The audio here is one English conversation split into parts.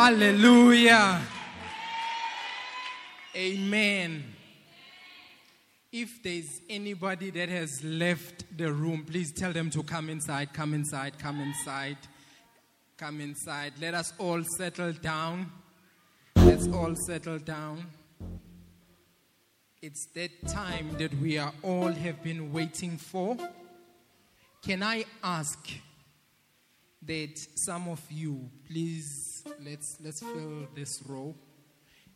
Hallelujah. Amen. If there's anybody that has left the room, please tell them to come inside, come inside, come inside, come inside. Let us all settle down. Let's all settle down. It's that time that we are all have been waiting for. Can I ask that some of you, please, let's fill this row.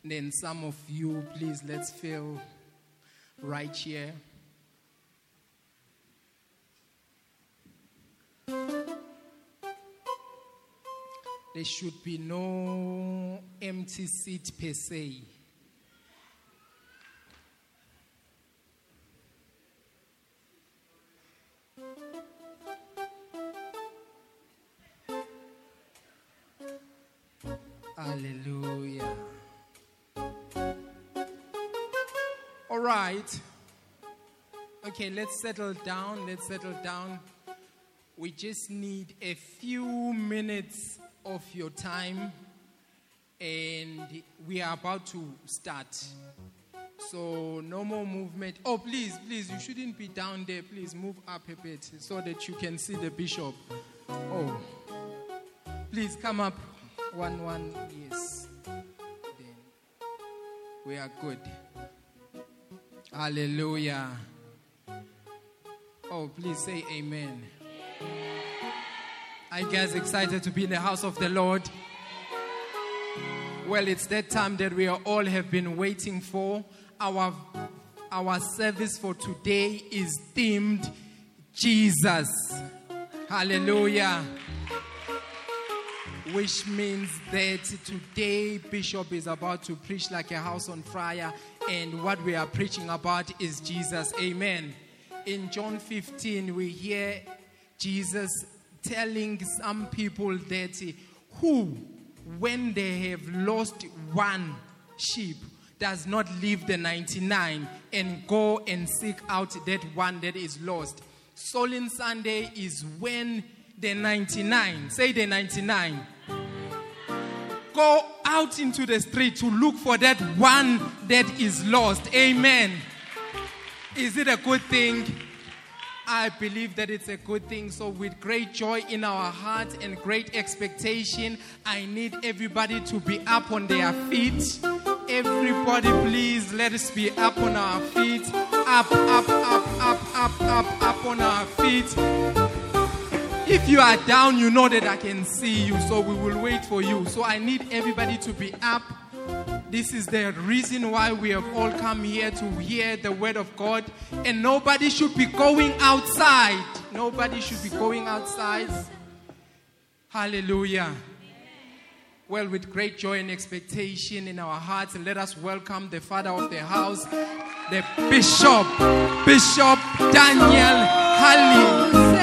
And then some of you, please, let's fill right here. There should be no empty seat per se. Hallelujah. All right. Okay, let's settle down. Let's settle down. We just need a few minutes of your time, and we are about to start. So no more movement. Oh, please, please, you shouldn't be down there. Please move up a bit so that you can see the bishop. Oh, please come up. One, yes. Then we are good. Hallelujah. Oh, please say amen. Are you guys excited to be in the house of the Lord? Well, it's that time that we all have been waiting for. Our service for today is themed Jesus. Hallelujah. Which means that today Bishop is about to preach like a house on fire, and what we are preaching about is Jesus. Amen. In John 15, we hear Jesus telling some people that who, when they have lost one sheep, does not leave the 99 and go and seek out that one that is lost. Solemn Sunday is when the 99, say the 99, go out into the street to look for that one that is lost. Amen. Is it a good thing? I believe that it's a good thing. So with great joy in our hearts and great expectation, I need everybody to be up on their feet. Everybody, please, let us be up on our feet. Up, up, up, up, up, up, up on our feet. If you are down, you know that I can see you, so we will wait for you. So I need everybody to be up. This is the reason why we have all come here to hear the word of God. And nobody should be going outside. Nobody should be going outside. Hallelujah. Amen. Well, with great joy and expectation in our hearts, let us welcome the father of the house, the Bishop, Bishop Daniel Harley.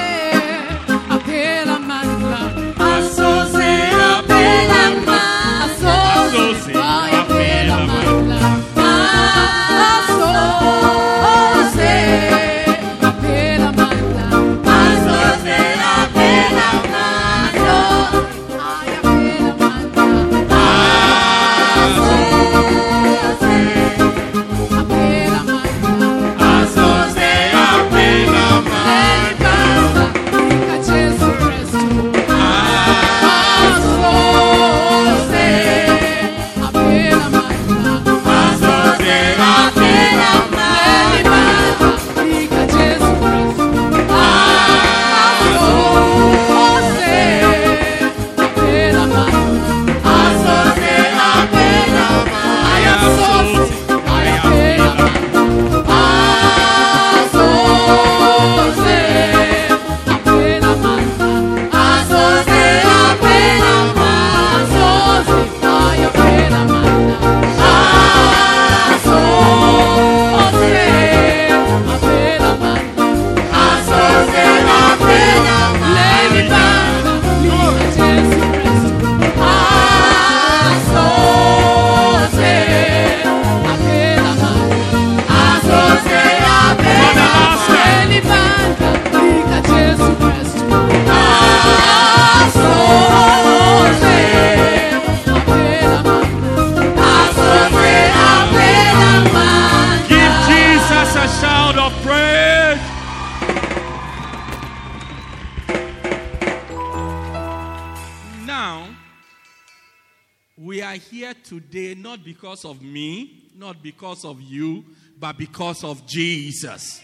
are here today not because of me, not because of you, but because of Jesus.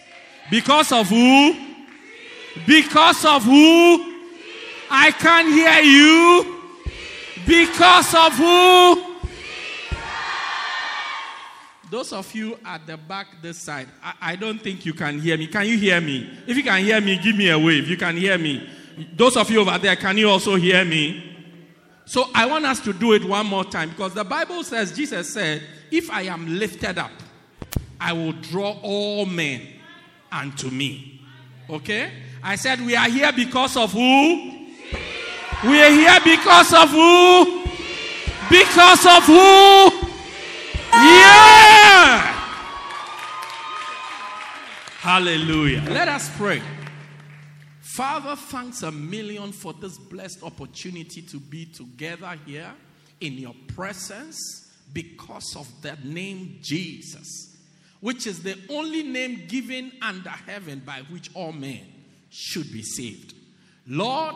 Because of who? Because of who? I can't hear you. Because of who? Those of you at the back this side, I don't think you can hear me. Can you hear me? If you can hear me, give me a wave. You can hear me. Those of you over there, can you also hear me? So I want us to do it one more time, because the Bible says, Jesus said, if I am lifted up, I will draw all men unto me. Okay? I said we are here because of who? We are here because of who? Because of who? Yeah! Hallelujah. Let us pray. Father, thanks a million for this blessed opportunity to be together here in your presence because of that name Jesus, which is the only name given under heaven by which all men should be saved. Lord,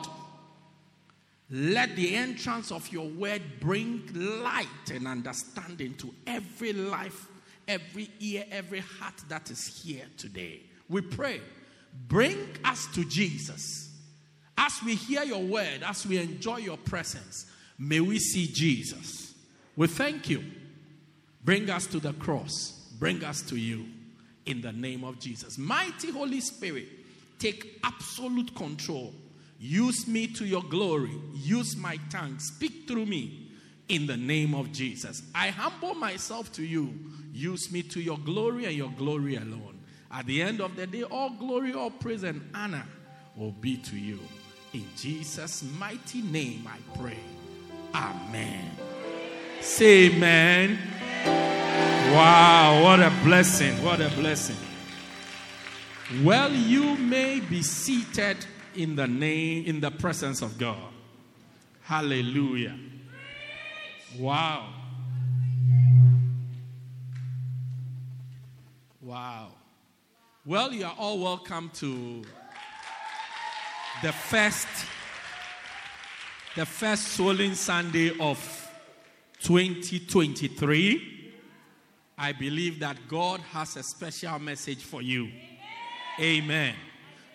let the entrance of your word bring light and understanding to every life, every ear, every heart that is here today. We pray, bring us to Jesus. As we hear your word, as we enjoy your presence, may we see Jesus. We thank you. Bring us to the cross. Bring us to you in the name of Jesus. Mighty Holy Spirit, take absolute control. Use me to your glory. Use my tongue. Speak through me in the name of Jesus. I humble myself to you. Use me to your glory and your glory alone. At the end of the day, all glory, all praise and honor will be to you. In Jesus' mighty name I pray. Amen. Say amen. Wow, what a blessing. What a blessing. Well, you may be seated in the presence of God. Hallelujah. Wow. Wow. Well, you are all welcome to the first Swollen Sunday of 2023. I believe that God has a special message for you. Amen.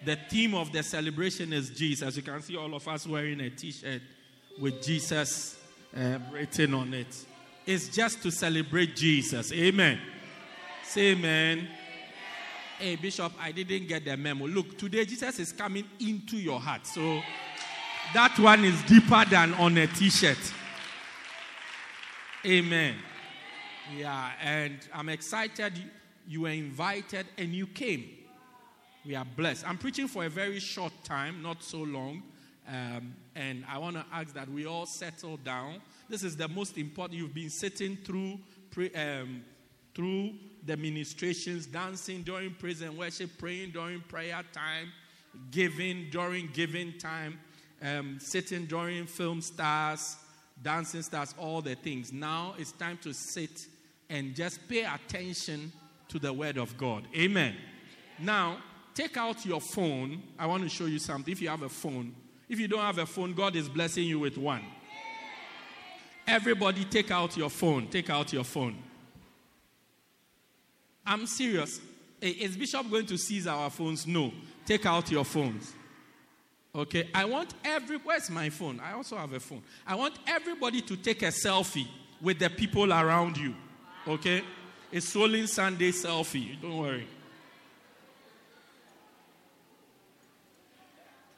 The theme of the celebration is Jesus. You can see all of us wearing a T-shirt with Jesus written on it. It's just to celebrate Jesus. Amen. Say amen. Hey, Bishop, I didn't get the memo. Look, today Jesus is coming into your heart. So that one is deeper than on a T-shirt. Amen. Yeah, and I'm excited you were invited and you came. We are blessed. I'm preaching for a very short time, not so long. And I want to ask that we all settle down. This is the most important. You've been sitting through the ministrations, dancing during praise and worship, praying during prayer time, giving during giving time, sitting during film stars, dancing stars, all the things. Now it's time to sit and just pay attention to the word of God. Amen. Now, take out your phone. I want to show you something. If you have a phone. If you don't have a phone, God is blessing you with one. Everybody, take out your phone. Take out your phone. I'm serious. Is Bishop going to seize our phones? No. Take out your phones. Okay. Where's my phone? I also have a phone. I want everybody to take a selfie with the people around you. Okay. It's Swollen Sunday selfie. Don't worry.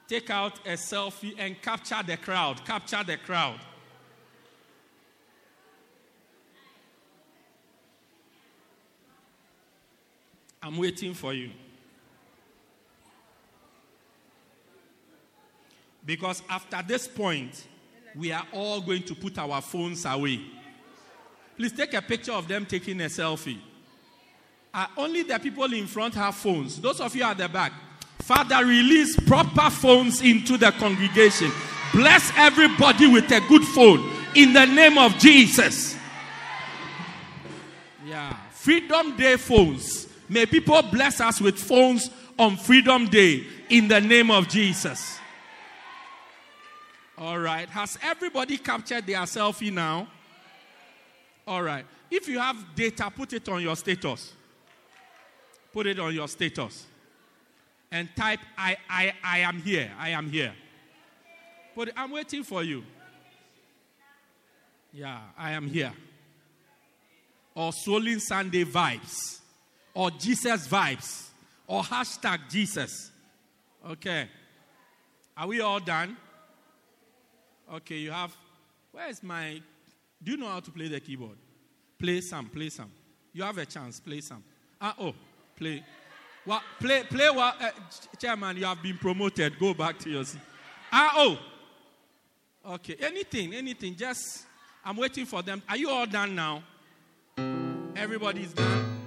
Take out a selfie and capture the crowd. Capture the crowd. I'm waiting for you. Because after this point, we are all going to put our phones away. Please take a picture of them taking a selfie. Only the people in front have phones. Those of you at the back, Father, release proper phones into the congregation. Bless everybody with a good phone in the name of Jesus. Yeah. Freedom Day phones. May people bless us with phones on Freedom Day in the name of Jesus. All right. Has everybody captured their selfie now? All right. If you have data, put it on your status. Put it on your status. And type, I am here. I am here. Put it, I'm waiting for you. Yeah, I am here. Or Swollen Sunday vibes. Or Jesus vibes. Or hashtag Jesus. Okay. Are we all done? Okay, you have... Where's my... Do you know how to play the keyboard? Play some, play some. You have a chance, play some. Play. What? Play what? Chairman, you have been promoted. Go back to your seat. Okay, anything. Just, I'm waiting for them. Are you all done now? Everybody's done.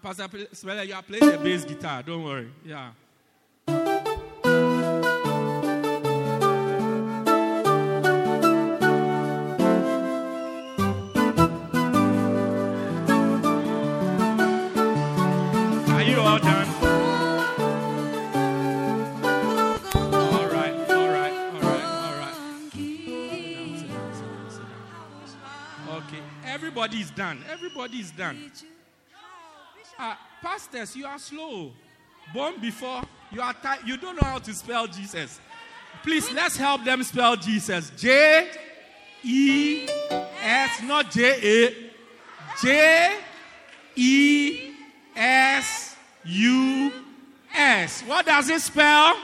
Pastor Smeller, you are playing the bass guitar. Don't worry. Yeah. Everybody's done. Everybody's done. Pastors, you are slow. Born before, you are you don't know how to spell Jesus. Please, let's help them spell Jesus. J-E-S, not J-A. J-E-S-U-S. What does it spell?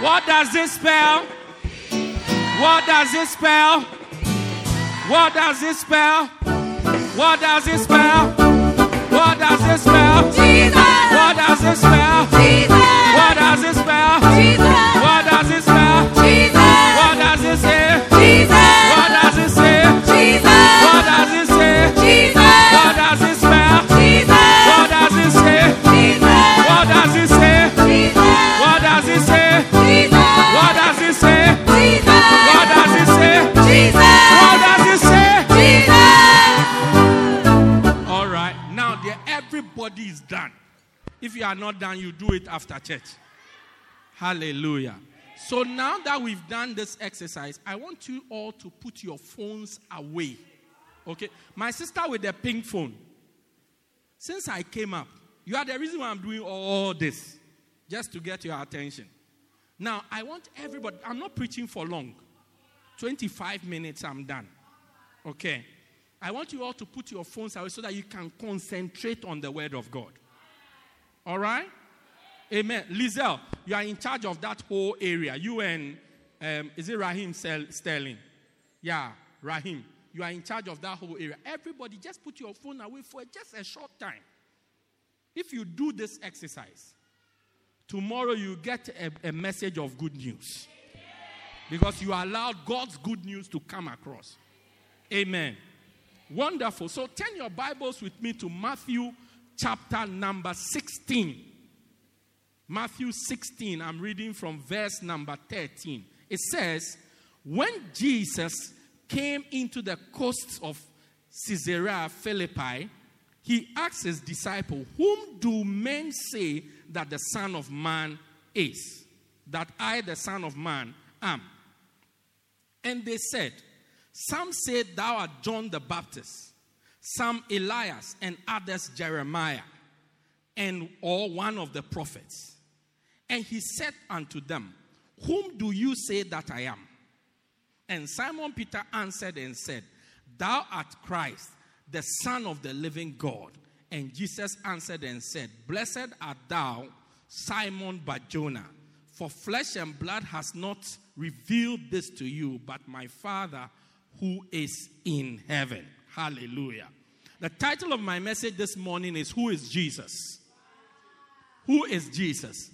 What does it spell? What does it spell? What does it spell? What does it spell? What does it spell? Jesus. What does it spell? Jesus. What does it spell? Jesus. What does it spell? Jesus. What does it say? Jesus. What does it say? Jesus. What does it say? Jesus. What does it spell? Jesus. What does it say? Jesus. What does it say? Jesus. What does it say? Jesus. What does it say? Jesus. What does it say? Jesus. What does Everybody is done. If you are not done, you do it after church. Hallelujah. So now that we've done this exercise, I want you all to put your phones away. Okay? My sister with the pink phone. Since I came up, you are the reason why I'm doing all this. Just to get your attention. Now, I want everybody, I'm not preaching for long. 25 minutes, I'm done. Okay? I want you all to put your phones away so that you can concentrate on the word of God. All right? Amen. Lizelle, you are in charge of that whole area. You and, is it Rahim Sterling? Yeah, Rahim. You are in charge of that whole area. Everybody, just put your phone away for just a short time. If you do this exercise, tomorrow you get a message of good news. Because you allowed God's good news to come across. Amen. Wonderful. So turn your Bibles with me to Matthew chapter number 16. Matthew 16, I'm reading from verse number 13. It says, when Jesus came into the coasts of Caesarea Philippi, he asked his disciples, whom do men say that the Son of Man is? That I, the Son of Man, am. And they said, some say thou art John the Baptist, some Elias, and others Jeremiah, and or one of the prophets. And he said unto them, whom do you say that I am? And Simon Peter answered and said, thou art Christ, the Son of the living God. And Jesus answered and said, blessed art thou, Simon Barjona, for flesh and blood has not revealed this to you, but my Father who is in heaven. Hallelujah. The title of my message this morning is, who is Jesus? Who is Jesus?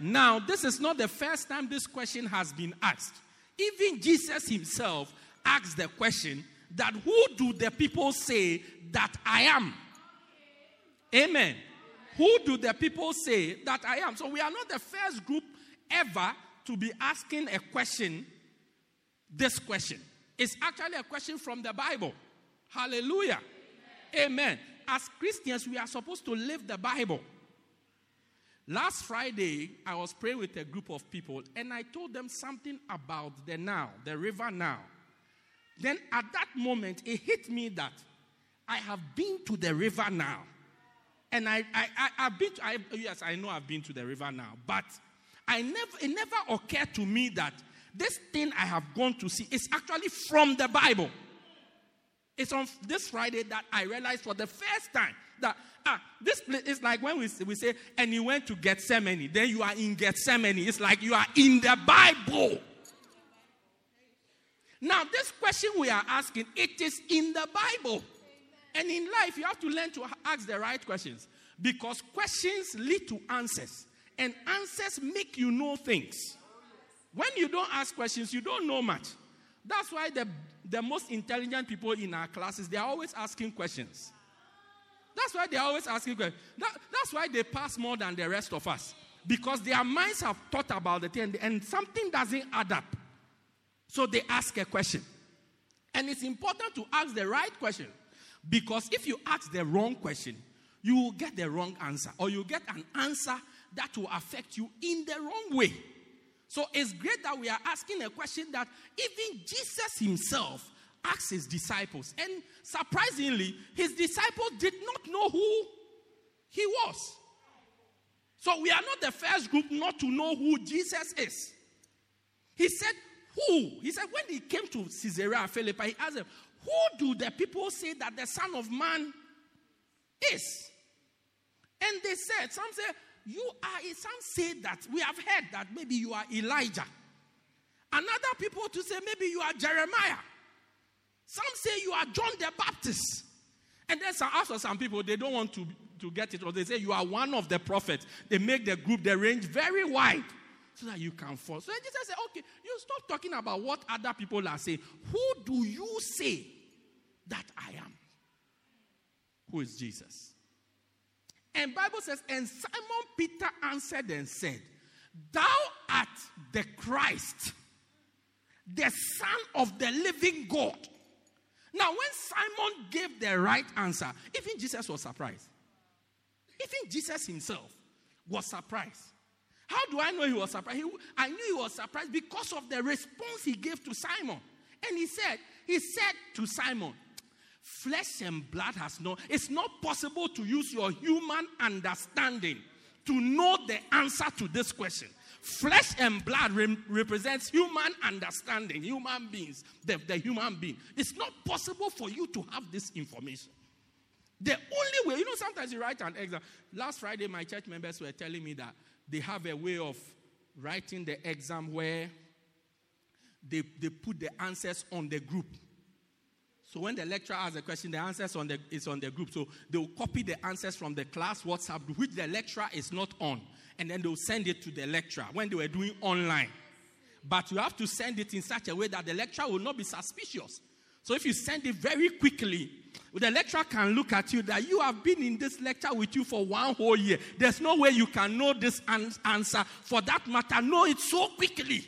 Now, this is not the first time this question has been asked. Even Jesus himself asked the question that, who do the people say that I am? Amen. Who do the people say that I am? So we are not the first group ever to be asking a question, this question. It's actually a question from the Bible. Hallelujah. Amen. As Christians, we are supposed to live the Bible. Last Friday, I was praying with a group of people, and I told them something about the Nile, the river Nile. Then at that moment, it hit me that I have been to the river Nile. And I've been to the river Nile, but it never occurred to me that this thing I have gone to see is actually from the Bible. It's on this Friday that I realized for the first time that this place is like when we say, and you went to Gethsemane, then you are in Gethsemane. It's like you are in the Bible. Now, this question we are asking, it is in the Bible. And in life, you have to learn to ask the right questions, because questions lead to answers, and answers make you know things. When you don't ask questions, you don't know much. That's why the most intelligent people in our classes, they are always asking questions. That's why they are always asking questions. That's why they pass more than the rest of us, because their minds have thought about the thing, and something doesn't add up. So they ask a question. And it's important to ask the right question, because if you ask the wrong question, you will get the wrong answer, or you get an answer that will affect you in the wrong way. So it's great that we are asking a question that even Jesus himself asked his disciples. And surprisingly, his disciples did not know who he was. So we are not the first group not to know who Jesus is. He said, who? He said, when he came to Caesarea Philippi, he asked them, who do the people say that the Son of Man is? And they said, some say, some say that we have heard that maybe you are Elijah. Another people to say maybe you are Jeremiah. Some say you are John the Baptist. And then after some people, they don't want to get it, or they say you are one of the prophets. They make the group, the range very wide, so that you can fall. So Jesus said, okay, you stop talking about what other people are saying. Who do you say that I am? Who is Jesus? And Bible says, and Simon Peter answered and said, thou art the Christ, the Son of the living God. Now, when Simon gave the right answer, even Jesus was surprised. Even Jesus himself was surprised. How do I know he was surprised? I knew he was surprised because of the response he gave to Simon. And he said to Simon, flesh and blood it's not possible to use your human understanding to know the answer to this question. Flesh and blood represents human understanding, human beings, the human being. It's not possible for you to have this information. The only way, sometimes you write an exam. Last Friday, my church members were telling me that they have a way of writing the exam where they put the answers on the group. So when the lecturer asks a question, the answer is on the group. So they will copy the answers from the class WhatsApp group, which the lecturer is not on. And then they will send it to the lecturer when they were doing online. But you have to send it in such a way that the lecturer will not be suspicious. So if you send it very quickly, the lecturer can look at you that you have been in this lecture with you for one whole year. There's no way you can know this answer. For that matter, know it so quickly.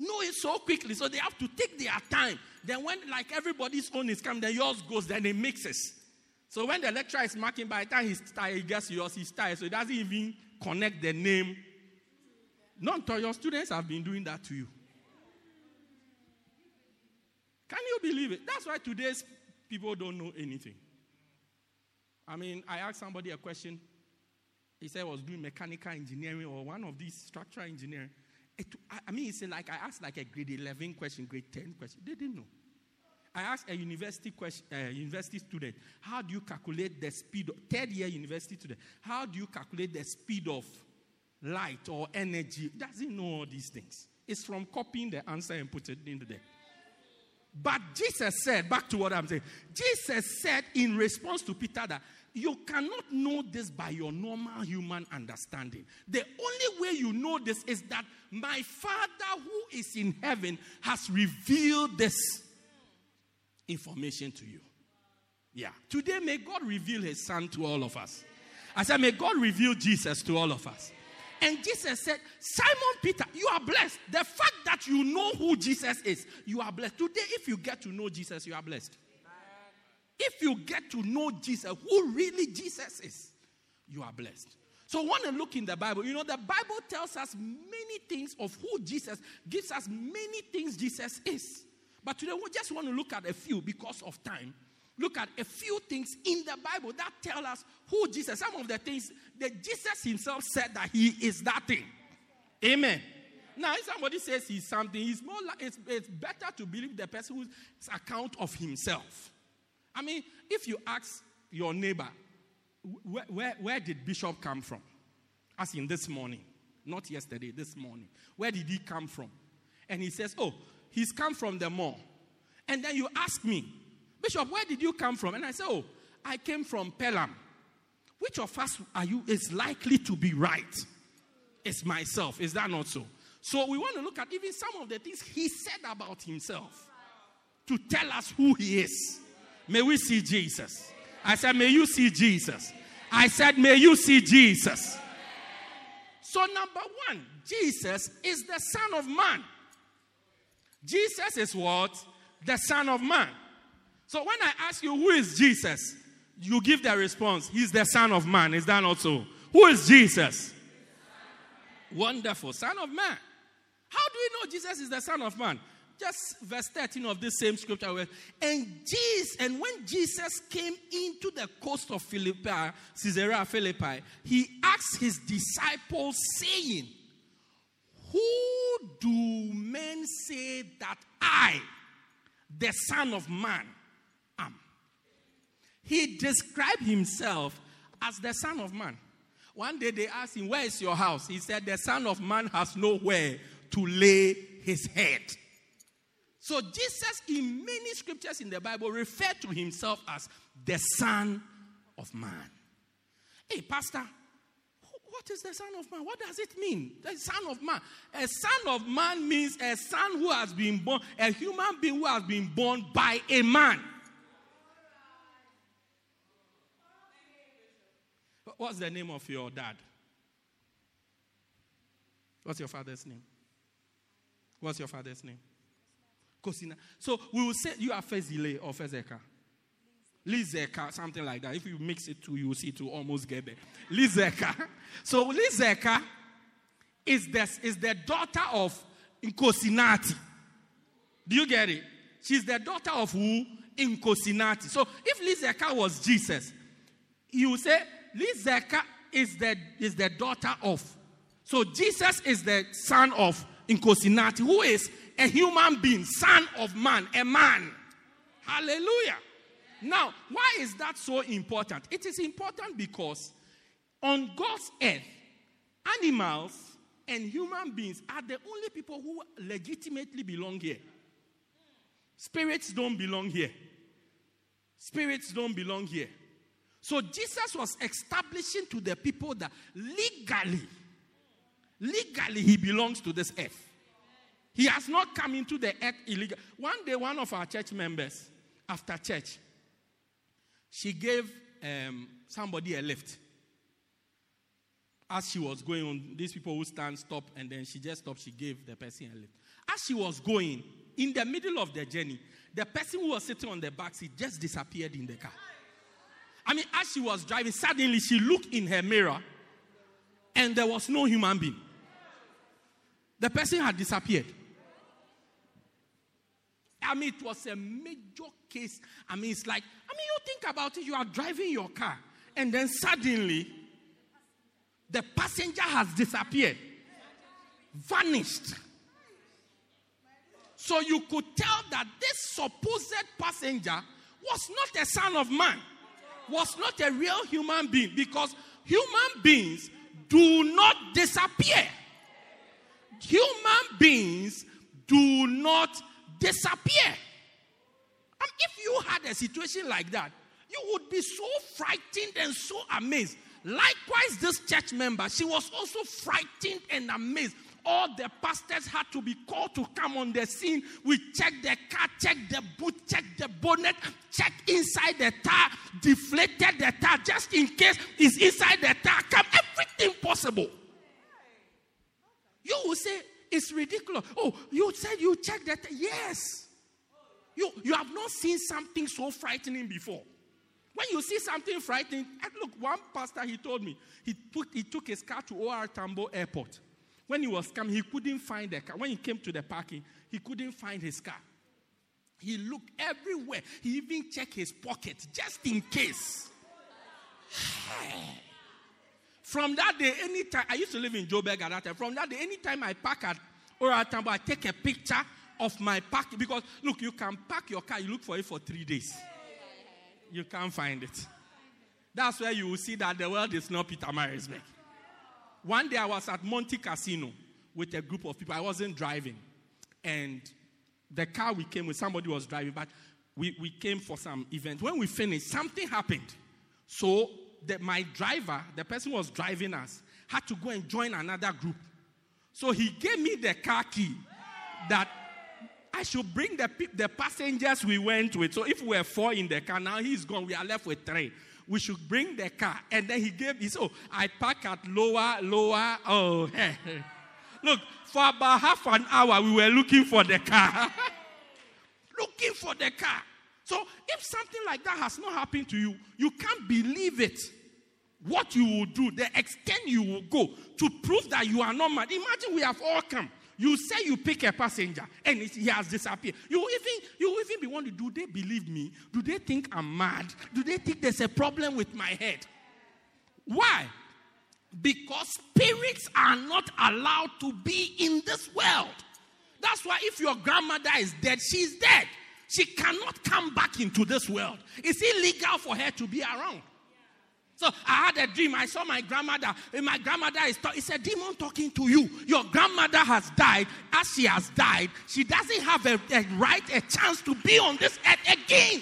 Know it so quickly. So they have to take their time. Then when everybody's own is coming, then yours goes, then it mixes. So when the lecturer is marking, by the time he gets yours, he's tired. So he doesn't even connect the name. Your students have been doing that to you. Can you believe it? That's why today's people don't know anything. I asked somebody a question. He said he was doing mechanical engineering or one of these structural engineering. I asked a grade 11 question, grade 10 question. They didn't know. I asked a university student, how do you calculate the speed of, third year university student, how do you calculate the speed of light or energy? Doesn't know all these things. It's from copying the answer and put it into there. But Jesus said, back to what I'm saying, Jesus said in response to Peter that you cannot know this by your normal human understanding. The only way you know this is that my Father who is in heaven has revealed this information to you. Yeah. Today, may God reveal his Son to all of us. I said, may God reveal Jesus to all of us. And Jesus said, Simon Peter, you are blessed. The fact that you know who Jesus is, you are blessed. Today, if you get to know Jesus, you are blessed. Amen. If you get to know Jesus, who really Jesus is, you are blessed. So when I look in the Bible, you know, the Bible tells us many things of who Jesus, gives us many things Jesus is. But today we just want to look at a few because of time. Look at a few things in the Bible that tell us who Jesus, some of the things that Jesus himself said that he is that thing. Amen. Now, if somebody says he's something, he's more like, it's better to believe the person who's account of himself. I mean, if you ask your neighbor, where did Bishop come from? As in this morning, not yesterday, this morning. Where did he come from? And he says, oh, he's come from the mall. And then you ask me, Bishop, where did you come from? And I say, oh, I came from Pelham. Which of us are you is likely to be right? It's myself. Is that not so? So we want to look at even some of the things he said about himself to tell us who he is. May we see Jesus. I said, may you see Jesus. I said, may you see Jesus. So number one, Jesus is the Son of Man. Jesus is what? The Son of Man. So when I ask you, who is Jesus? You give the response, he's the Son of Man. Is that not so? Who is Jesus? Wonderful. Son of Man. How do we know Jesus is the Son of Man? Just verse 13 of this same scripture. Where, and when Jesus came into the coast of Philippi, Caesarea Philippi, he asked his disciples, saying, who do men say that I, the Son of Man, am? He described himself as the Son of Man. One day they asked him, where is your house? He said, the Son of Man has nowhere to lay his head. So Jesus, in many scriptures in the Bible, referred to himself as the Son of Man. Hey, Pastor, what is the Son of Man? What does it mean? The Son of Man. A Son of Man means a son who has been born, a human being who has been born by a man. What's the name of your dad? What's your father's name? What's your father's name? Kosina. So we will say you are Fezile or Fezeka. Lizeka, something like that. If you mix it two, you will see to almost get there. Lizeka. So Lizeka is the daughter of Nkosinati. Do you get it? She's the daughter of who? Nkosinati. So if Lizeka was Jesus, you will say Lizeka is the daughter of. So Jesus is the son of Nkosinati, who is a human being, son of man, a man. Hallelujah. Now, why is that so important? It is important because on God's earth, animals and human beings are the only people who legitimately belong here. Spirits don't belong here. Spirits don't belong here. So Jesus was establishing to the people that legally he belongs to this earth. He has not come into the earth illegally. One day, one of our church members, after church, she gave somebody a lift. As she was going on, these people who stand stop, and then she just stopped, she gave the person a lift. As she was going, in the middle of the journey, the person who was sitting on the back seat just disappeared in the car. I mean, as she was driving, suddenly she looked in her mirror, and there was no human being. The person had disappeared. I mean, it was a major case. I mean, it's like, I mean, you think about it. You are driving your car, and then suddenly, the passenger has disappeared, vanished. So you could tell that this supposed passenger was not a son of man, was not a real human being, because human beings do not disappear. Human beings do not disappear. And if you had a situation like that, you would be so frightened and so amazed. Likewise, this church member, she was also frightened and amazed. All the pastors had to be called to come on the scene. We checked the car, checked the boot, checked the bonnet, checked inside the tire, deflated the tire just in case it's inside the tire. Come, everything possible. You will say, it's ridiculous. Oh, you said you checked that. Yes. You have not seen something so frightening before. When you see something frightening, and look, one pastor, he told me, he took his car to OR Tambo Airport. When he was coming, he couldn't find the car. When he came to the parking, he couldn't find his car. He looked everywhere. He even checked his pocket, just in case. From that day, anytime, I used to live in Joburg at that time. From that day, anytime I park at OR Tambo, I take a picture of my parking. Because, look, you can park your car, you look for it for 3 days. You can't find it. That's where you will see that the world is not Pietermaritzburg. One day I was at Monte Casino with a group of people. I wasn't driving. And the car we came with, somebody was driving, but we came for some event. When we finished, something happened. So my driver, the person who was driving us, had to go and join another group. So he gave me the car key that I should bring the passengers we went with. So if we were 4 in the car, now he's gone, we are left with 3. We should bring the car. And then he gave his, I park at lower, Look, for about half an hour, we were looking for the car. Looking for the car. So if something like that has not happened to you, you can't believe it. What you will do, the extent you will go to prove that you are not mad. Imagine we have all come. You say you pick a passenger and he has disappeared. You even be wondering, do they believe me? Do they think I'm mad? Do they think there's a problem with my head? Why? Because spirits are not allowed to be in this world. That's why if your grandmother is dead, she's dead. She cannot come back into this world. It's illegal for her to be around. So I had a dream. I saw my grandmother. My grandmother is talking. It's a demon talking to you. Your grandmother has died. As she has died, she doesn't have a right, a chance to be on this earth again.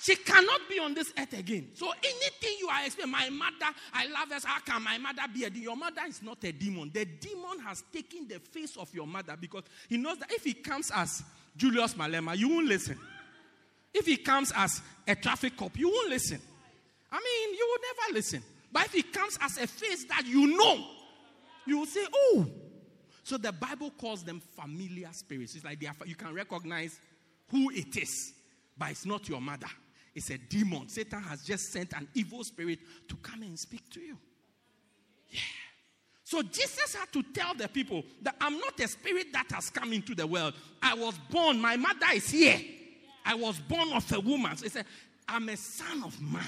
She cannot be on this earth again. So anything you are explaining, my mother, I love her. How can my mother be a demon? Your mother is not a demon. The demon has taken the face of your mother because he knows that if he comes as Julius Malema, you won't listen. If he comes as a traffic cop, you won't listen. I mean, you will never listen. But if he comes as a face that you know, you will say, oh. So the Bible calls them familiar spirits. It's like you can recognize who it is, but it's not your mother. It's a demon. Satan has just sent an evil spirit to come and speak to you. Yeah. So Jesus had to tell the people that I'm not a spirit that has come into the world. I was born. My mother is here. I was born of a woman. So he said, I'm a son of man.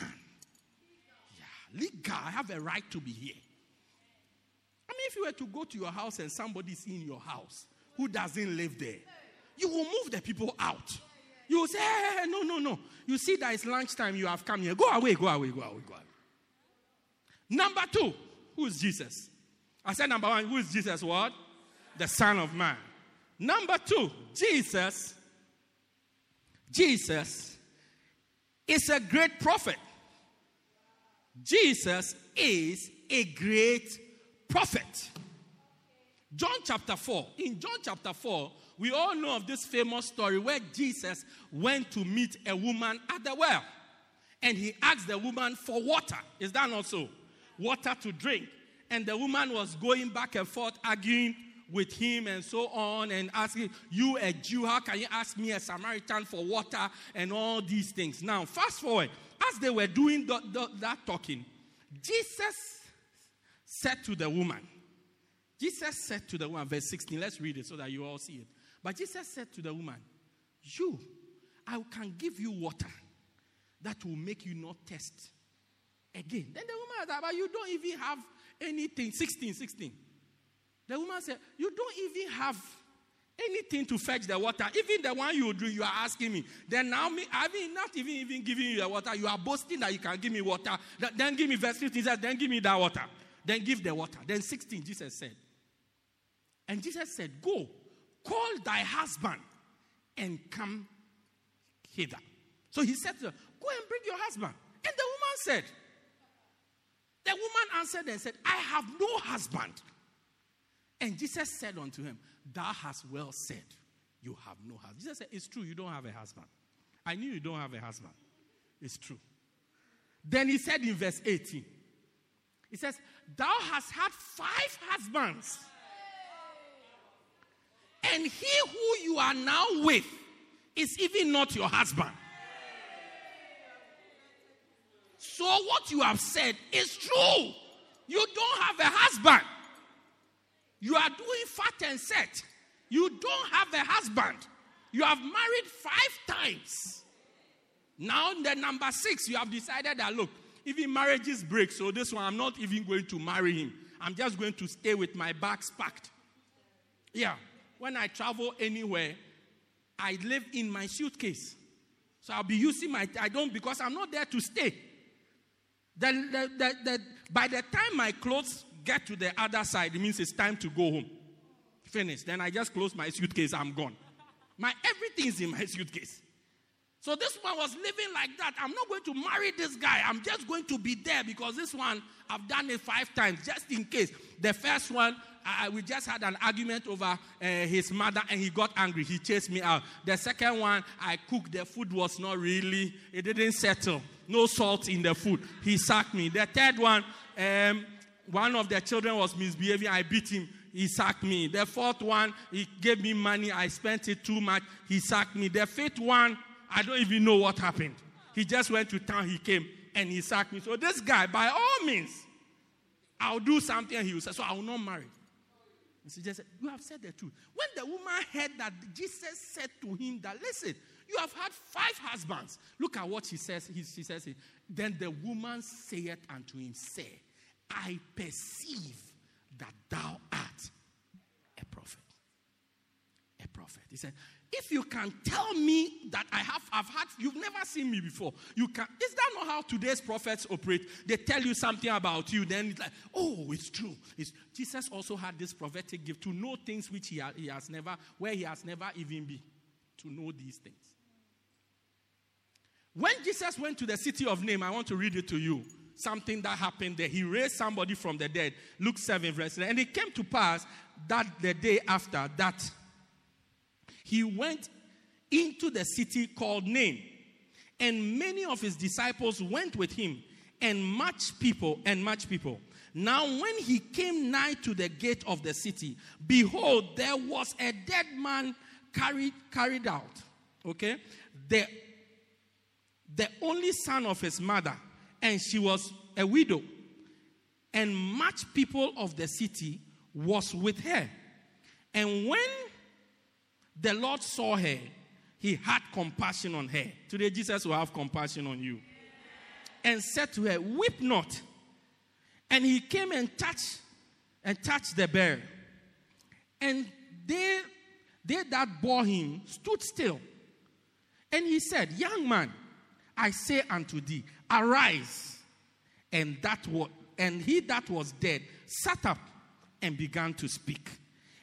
Yeah, legal. I have a right to be here. I mean, if you were to go to your house and somebody's in your house who doesn't live there, you will move the people out. You will say, hey, no. You see that it's lunchtime. You have come here. Go away. Number 2, who is Jesus? I said number 1, who is Jesus? What? The Son of Man. Number 2, Jesus is a great prophet. Jesus is a great prophet. John chapter 4. In John chapter 4, we all know of this famous story where Jesus went to meet a woman at the well. And he asked the woman for water. Is that not so? Water to drink. And the woman was going back and forth arguing with him and so on, and asking, you a Jew, how can you ask me a Samaritan for water and all these things? Now, fast forward. As they were doing that talking, Jesus said to the woman, verse 16, let's read it so that you all see it. But Jesus said to the woman, I can give you water that will make you not thirst again. Then the woman said, but you don't even have anything. 16. The woman said, you don't even have anything to fetch the water. Even the one you drink, you are asking me. Then now, not even giving you the water. You are boasting that you can give me water. Then give me verse 15. Says, then give me that water. Then give the water. Then 16, Jesus said. And Jesus said, go, call thy husband and come hither. So he said to her, go and bring your husband. And the woman answered and said, I have no husband. And Jesus said unto him, thou hast well said, you have no husband. Jesus said, it's true, you don't have a husband. I knew you don't have a husband. It's true. Then he said in verse 18, he says, thou hast had 5 husbands. And he who you are now with is even not your husband. So what you have said is true. You don't have a husband. You are doing fat and set. You don't have a husband. You have married 5 times. Now the number 6, you have decided that, look, even marriages break, so this one, I'm not even going to marry him. I'm just going to stay with my bags packed. Yeah. When I travel anywhere, I live in my suitcase. So I'll be using my, I don't, because I'm not there to stay. By the time my clothes get to the other side, it means it's time to go home. Finish. Then I just close my suitcase, I'm gone. My everything is in my suitcase. So this one was living like that. I'm not going to marry this guy. I'm just going to be there because this one, I've done it 5 times just in case. The first one, we just had an argument over his mother and he got angry. He chased me out. The second one, I cooked. The food was not really, it didn't settle. No salt in the food. He sacked me. The third one, one of the children was misbehaving. I beat him. He sacked me. The fourth one, he gave me money. I spent it too much. He sacked me. The fifth one, I don't even know what happened. He just went to town. He came and he sacked me. So this guy, by all means, I'll do something. He will say, so I will not marry. And she just said, you have said the truth. When the woman heard that, Jesus said to him that, listen, you have had 5 husbands. Look at what she says. She says, then the woman saith unto him, say, I perceive that thou art a prophet. A prophet. He said, if you can tell me that I've had, you've never seen me before. You can. Is that not how today's prophets operate? They tell you something about you, then it's like, oh, it's true. Jesus also had this prophetic gift to know things which he has never even been. To know these things. When Jesus went to the city of Nain, I want to read it to you. Something that happened there. He raised somebody from the dead. Luke 7 verse 9. And it came to pass that the day after that, he went into the city called Nain, and many of his disciples went with him, and much people. Now when he came nigh to the gate of the city, behold, there was a dead man carried out, okay? The only son of his mother, and she was a widow, and much people of the city was with her. And when the Lord saw her, he had compassion on her. Today, Jesus will have compassion on you. And said to her, weep not. And he came and touched the bier. And they that bore him stood still. And he said, young man, I say unto thee, arise. And he that was dead sat up and began to speak.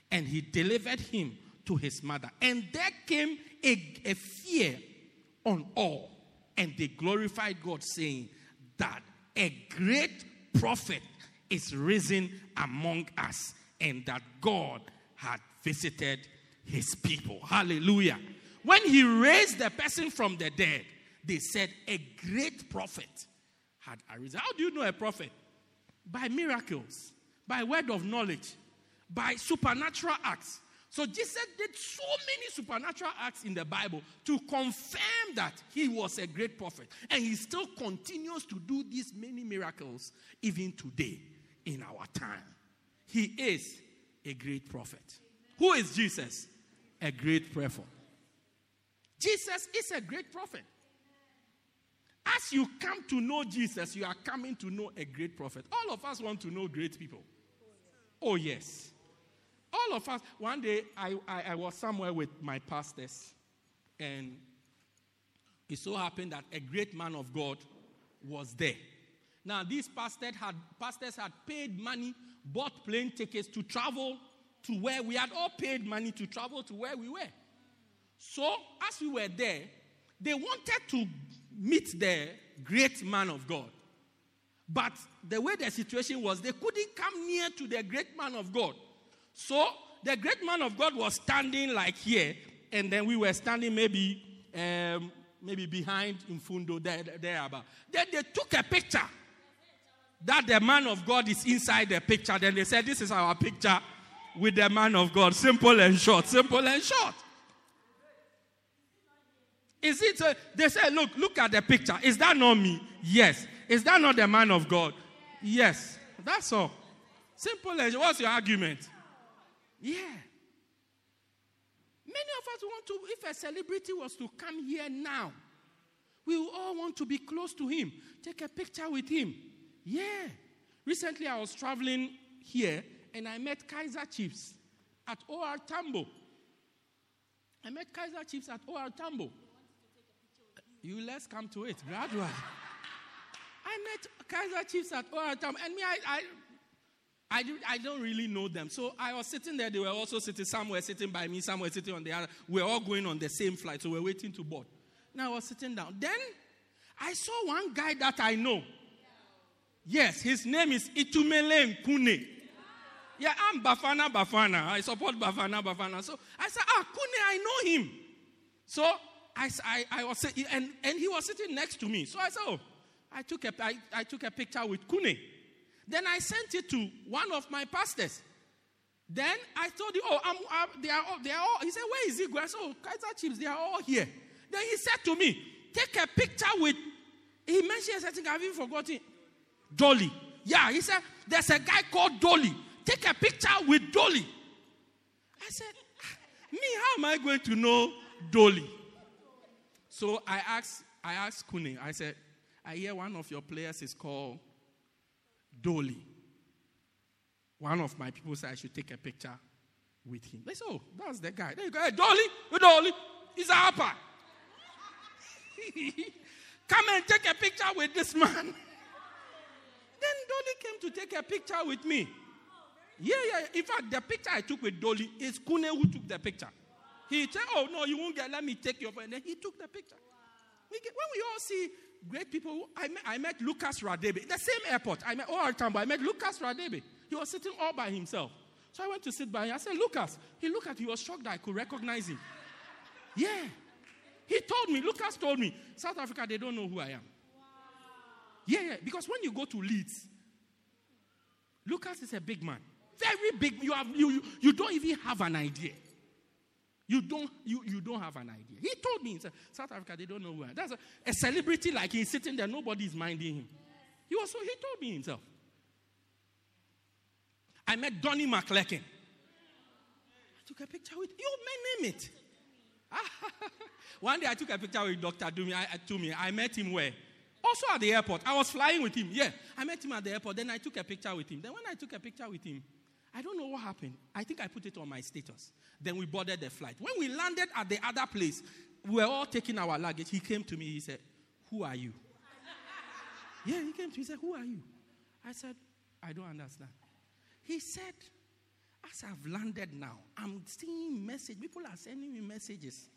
And he delivered him to his mother. And there came a fear on all, and they glorified God, saying that a great prophet is risen among us, and that God had visited his people. Hallelujah. When he raised the person from the dead, they said a great prophet had arisen. How do you know a prophet? By miracles, by word of knowledge, by supernatural acts. So Jesus did so many supernatural acts in the Bible to confirm that he was a great prophet. And he still continues to do these many miracles even today in our time. He is a great prophet. Amen. Who is Jesus? A great prophet. Jesus is a great prophet. As you come to know Jesus, you are coming to know a great prophet. All of us want to know great people. Oh, yes. All of us, one day I was somewhere with my pastors, and it so happened that a great man of God was there. Now, these pastors had paid money, bought plane tickets to travel to where we had all paid money to travel to where we were. So, as we were there, they wanted to meet the great man of God. But the way the situation was, they couldn't come near to the great man of God. So, the great man of God was standing like here, and then we were standing maybe behind Mfundo, there about. Then they took a picture that the man of God is inside the picture. Then they said, this is our picture with the man of God. Simple and short. Is it? They say, look at the picture. Is that not me? Yes. Is that not the man of God? Yes. That's all. Simple as, what's your argument? Yeah. Many of us want to, if a celebrity was to come here now, we all want to be close to him. Take a picture with him. Yeah. Recently, I was traveling here, and I met Kaiser Chiefs at OR Tambo. I met Kaiser Chiefs at OR Tambo. You let's come to it, gradually. I met Kaiser Chiefs at OR Tambo, and me, I don't really know them. So I was sitting there. They were also sitting. Some were sitting by me. Some were sitting on the other. We were all going on the same flight, so we were waiting to board. Now I was sitting down. Then I saw one guy that I know. Yes, his name is Itumeleng Khune. Yeah, I'm Bafana Bafana. I support Bafana Bafana. So I said, Khune, I know him. So I was sitting, and he was sitting next to me. So I said, I took a picture with Khune. Then I sent it to one of my pastors. Then I told him, they are all. He said, where is he going? I said, Kaiser Chiefs, they are all here. Then he said to me, take a picture with, he mentioned something, I've even forgotten. Dolly. Yeah, he said, there's a guy called Dolly. Take a picture with Dolly. I said, me, how am I going to know Dolly? So I asked Khune, I said, I hear one of your players is called Dolly. One of my people said I should take a picture with him. They said, that's the guy. There you go. Hey, Dolly, he's a upper. Come and take a picture with this man. Then Dolly came to take a picture with me. Yeah. In fact, the picture I took with Dolly is Khune who took the picture. He said, no, you won't get, let me take your phone. And then he took the picture. When we all see great people, I met Lucas Radebe. The same airport. I met Lucas Radebe. He was sitting all by himself. So I went to sit by him. I said, Lucas. He looked at me. He was shocked that I could recognize him. Yeah. He told me, Lucas told me, South Africa, they don't know who I am. Yeah, because when you go to Leeds, Lucas is a big man, very big. You don't even have an idea. You don't have an idea. He told me, South Africa, they don't know who I am. That's a celebrity like he's sitting there, nobody's minding him. He told me himself. I met Donnie McClurkin. I took a picture with you. May name it. One day I took a picture with Dr. Dumi. I met him where? Also at the airport. I was flying with him. Yeah, I met him at the airport. Then I took a picture with him. Then when I took a picture with him, I don't know what happened. I think I put it on my status. Then we boarded the flight. When we landed at the other place, we were all taking our luggage. He came to me. He said, who are you? Yeah, he came to me. He said, who are you? I said, I don't understand. He said, as I've landed now, I'm seeing messages. People are sending me messages.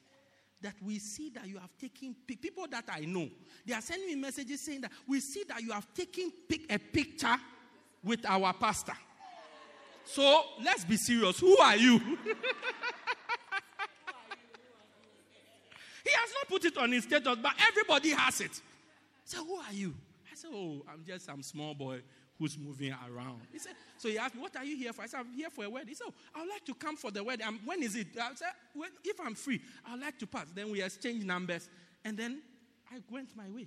That we see that you have taken people that I know. They are sending me messages saying that we see that you have taken a picture with our pastor. So let's be serious. Who are you? He has not put it on his status, but everybody has it. So who are you? I said, I'm just some small boy who's moving around. He said, so he asked me, what are you here for? I said, I'm here for a wedding. He said, I would like to come for the wedding. When is it? I said, if I'm free, I would like to pass. Then we exchanged numbers. And then I went my way.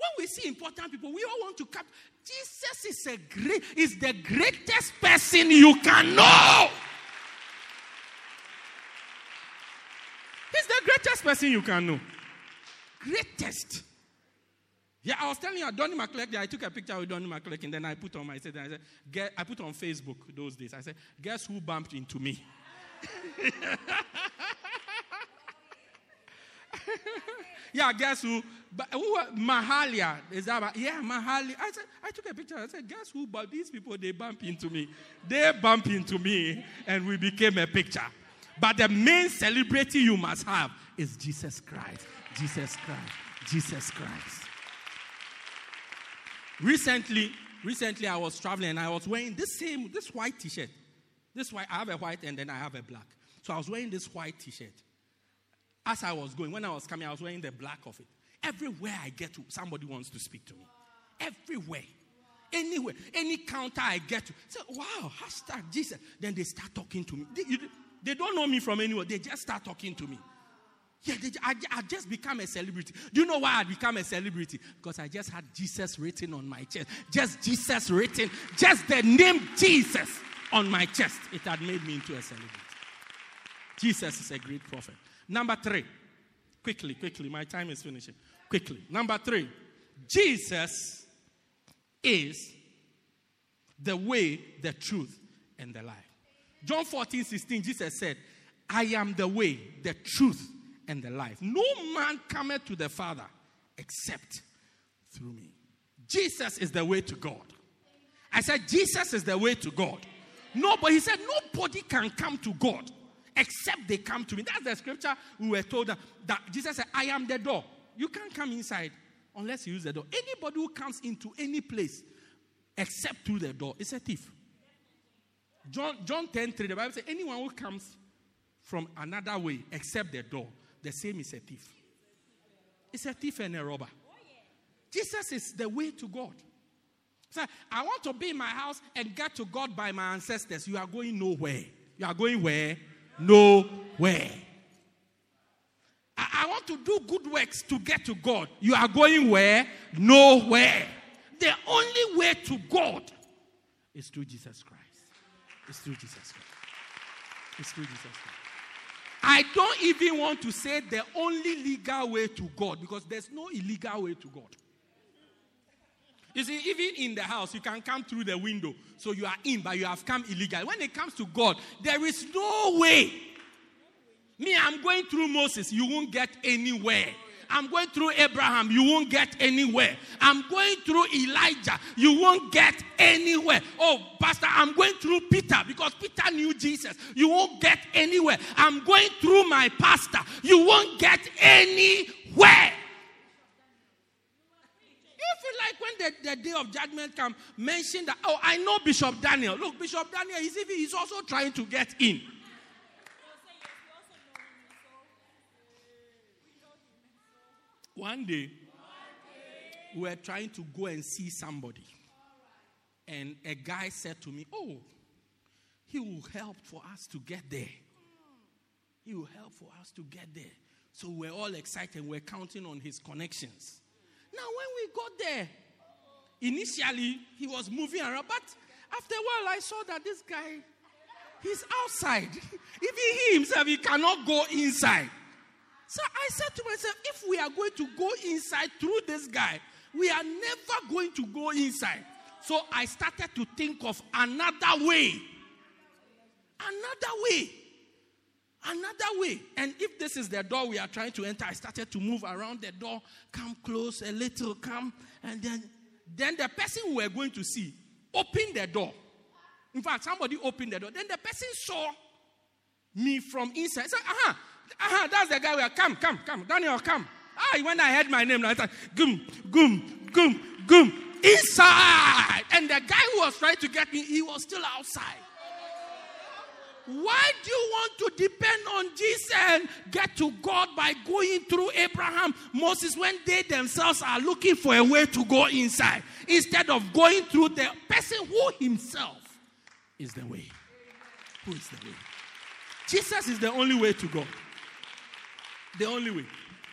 When we see important people, we all want to capture. Jesus is the greatest person you can know. He's the greatest person you can know. Greatest. Yeah, I was telling you, Donnie McClurkin, I took a picture with Donnie McClurkin, and then I put on my status. I said, I put on Facebook those days. I said, guess who bumped into me? Yeah, guess who? But who? Mahalia. Is that right? Yeah, Mahalia. I said, I took a picture. I said, guess who? But these people, they bump into me. They bump into me, and we became a picture. But the main celebrity you must have is Jesus Christ. Jesus Christ. Jesus Christ. Recently I was traveling and I was wearing this white t-shirt. I have a white and then I have a black. So I was wearing this white t-shirt. As I was going, when I was coming, I was wearing the black of it. Everywhere I get to, somebody wants to speak to me. Everywhere. Anywhere. Any counter I get to. So, wow, hashtag Jesus. Then they start talking to me. They don't know me from anywhere. They just start talking to me. Yeah, I just become a celebrity. Do you know why I become a celebrity? Because I just had Jesus written on my chest. Just Jesus written. Just the name Jesus on my chest. It had made me into a celebrity. Jesus is a great prophet. Number three. Quickly. My time is finishing. Number three. Jesus is the way, the truth, and the life. John 14:16, Jesus said, I am the way, the truth, and the life. No man cometh to the Father except through me. Jesus is the way to God. I said, Jesus is the way to God. Nobody, he said, nobody can come to God except they come to me. That's the scripture we were told that Jesus said, I am the door. You can't come inside unless you use the door. Anybody who comes into any place except through the door is a thief. John 10:3, the Bible says, anyone who comes from another way except the door, the same is a thief. It's a thief and a robber. Oh, yeah. Jesus is the way to God. So I want to be in my house and get to God by my ancestors. You are going nowhere. You are going where? Nowhere. I want to do good works to get to God. You are going where? Nowhere. The only way to God is through Jesus Christ. It's through Jesus Christ. It's through Jesus Christ. I don't even want to say the only legal way to God, because there's no illegal way to God. You see, even in the house, you can come through the window. So you are in, but you have come illegal. When it comes to God, there is no way. Me, I'm going through Moses. You won't get anywhere. I'm going through Abraham. You won't get anywhere. I'm going through Elijah. You won't get anywhere. Oh, Pastor, I'm going through Peter because Peter knew Jesus. You won't get anywhere. I'm going through my pastor. You won't get anywhere. You feel like when the day of judgment comes, mention that, oh, I know Bishop Daniel. Look, Bishop Daniel, he's also trying to get in. One day, we were trying to go and see somebody. And a guy said to me, oh, he will help for us to get there. He will help for us to get there. So we're all excited. We're counting on his connections. Now, when we got there, initially, he was moving around. But after a while, I saw that this guy, he's outside. Even he himself, he cannot go inside. So I said to myself, if we are going to go inside through this guy, we are never going to go inside. So I started to think of another way. And if this is the door we are trying to enter, I started to move around the door, come close a little, come. And then the person we were going to see opened the door. In fact, somebody opened the door. Then the person saw me from inside. He said, that's the guy. We are come. Daniel, come. When I heard my name, I said, Goom. Inside. And the guy who was trying to get me, he was still outside. Why do you want to depend on Jesus and get to God by going through Abraham, Moses, when they themselves are looking for a way to go inside, instead of going through the person who himself is the way? Who is the way? Jesus is the only way to God. The only way.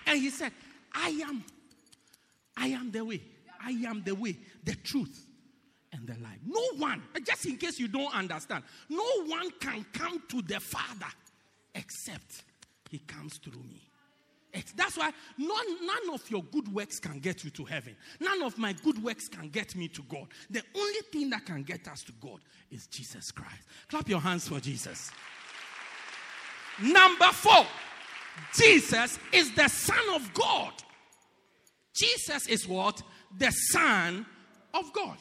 And he said, I am the way. I am the way, the truth, and the life. No one, just in case you don't understand, no one can come to the Father except he comes through me. That's why none of your good works can get you to heaven. None of my good works can get me to God. The only thing that can get us to God is Jesus Christ. Clap your hands for Jesus. Number four, Jesus is the Son of God. Jesus is what? The Son of God.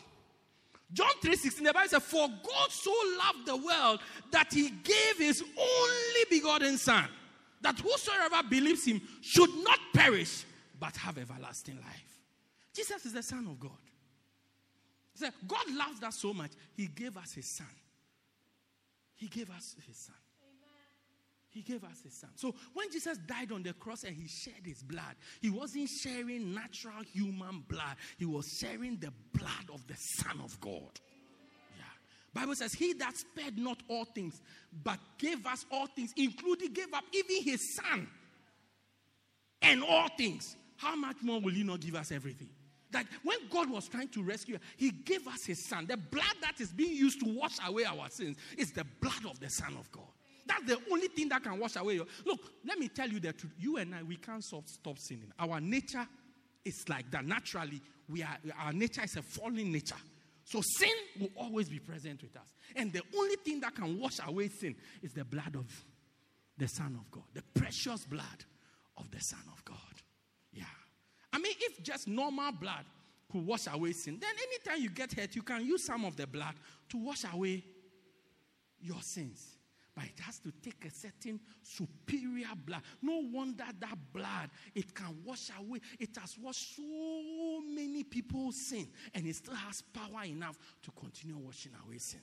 John 3:16, the Bible says, for God so loved the world that he gave his only begotten Son, that whosoever believes him should not perish, but have everlasting life. Jesus is the Son of God. He said, God loves us so much, he gave us his Son. He gave us his son. So when Jesus died on the cross and he shed his blood, he wasn't sharing natural human blood. He was sharing the blood of the Son of God. Yeah. Bible says, he that spared not all things, but gave us all things, including gave up even his son. and all things, how much more will he not give us everything? That when God was trying to rescue us, he gave us his son. The blood that is being used to wash away our sins is the blood of the Son of God. That's the only thing that can wash away your... Look, let me tell you the truth. You and I, we can't stop sinning. Our nature is like that. Naturally, our nature is a fallen nature. So sin will always be present with us. And the only thing that can wash away sin is the blood of the Son of God. The precious blood of the Son of God. Yeah. I mean, if just normal blood could wash away sin, then anytime you get hurt, you can use some of the blood to wash away your sins. But it has to take a certain superior blood. No wonder that blood, it can wash away. It has washed so many people's sin. And it still has power enough to continue washing away sin.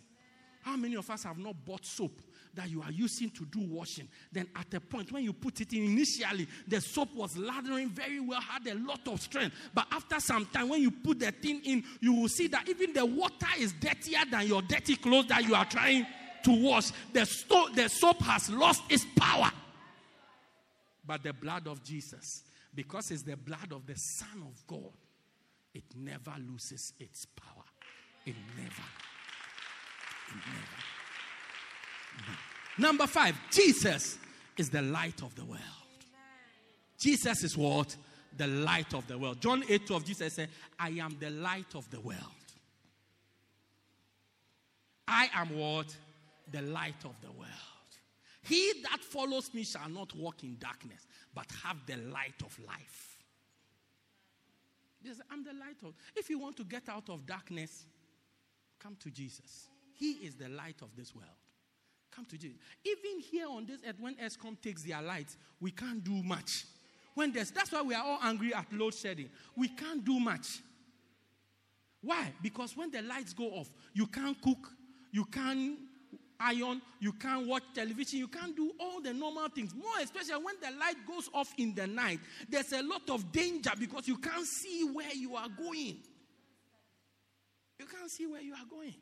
How many of us have not bought soap that you are using to do washing? Then at the point when you put it in initially, the soap was lathering very well, had a lot of strength. But after some time, when you put the thing in, you will see that even the water is dirtier than your dirty clothes that you are trying to wash. The soap has lost its power. But the blood of Jesus, because it's the blood of the Son of God, it never loses its power. It never. Number 5, Jesus is the light of the world. Jesus is what? The light of the world. John 8:12, Jesus said, I am the light of the world. I am what? The light of the world. He that follows me shall not walk in darkness, but have the light of life. Says, I'm the light of... If you want to get out of darkness, come to Jesus. He is the light of this world. Come to Jesus. Even here on this earth, when Eskom takes their lights, we can't do much. That's why we are all angry at load shedding. We can't do much. Why? Because when the lights go off, you can't cook, you can't iron, you can't watch television, you can't do all the normal things. More especially when the light goes off in the night, there's a lot of danger because you can't see where you are going. You can't see where you are going.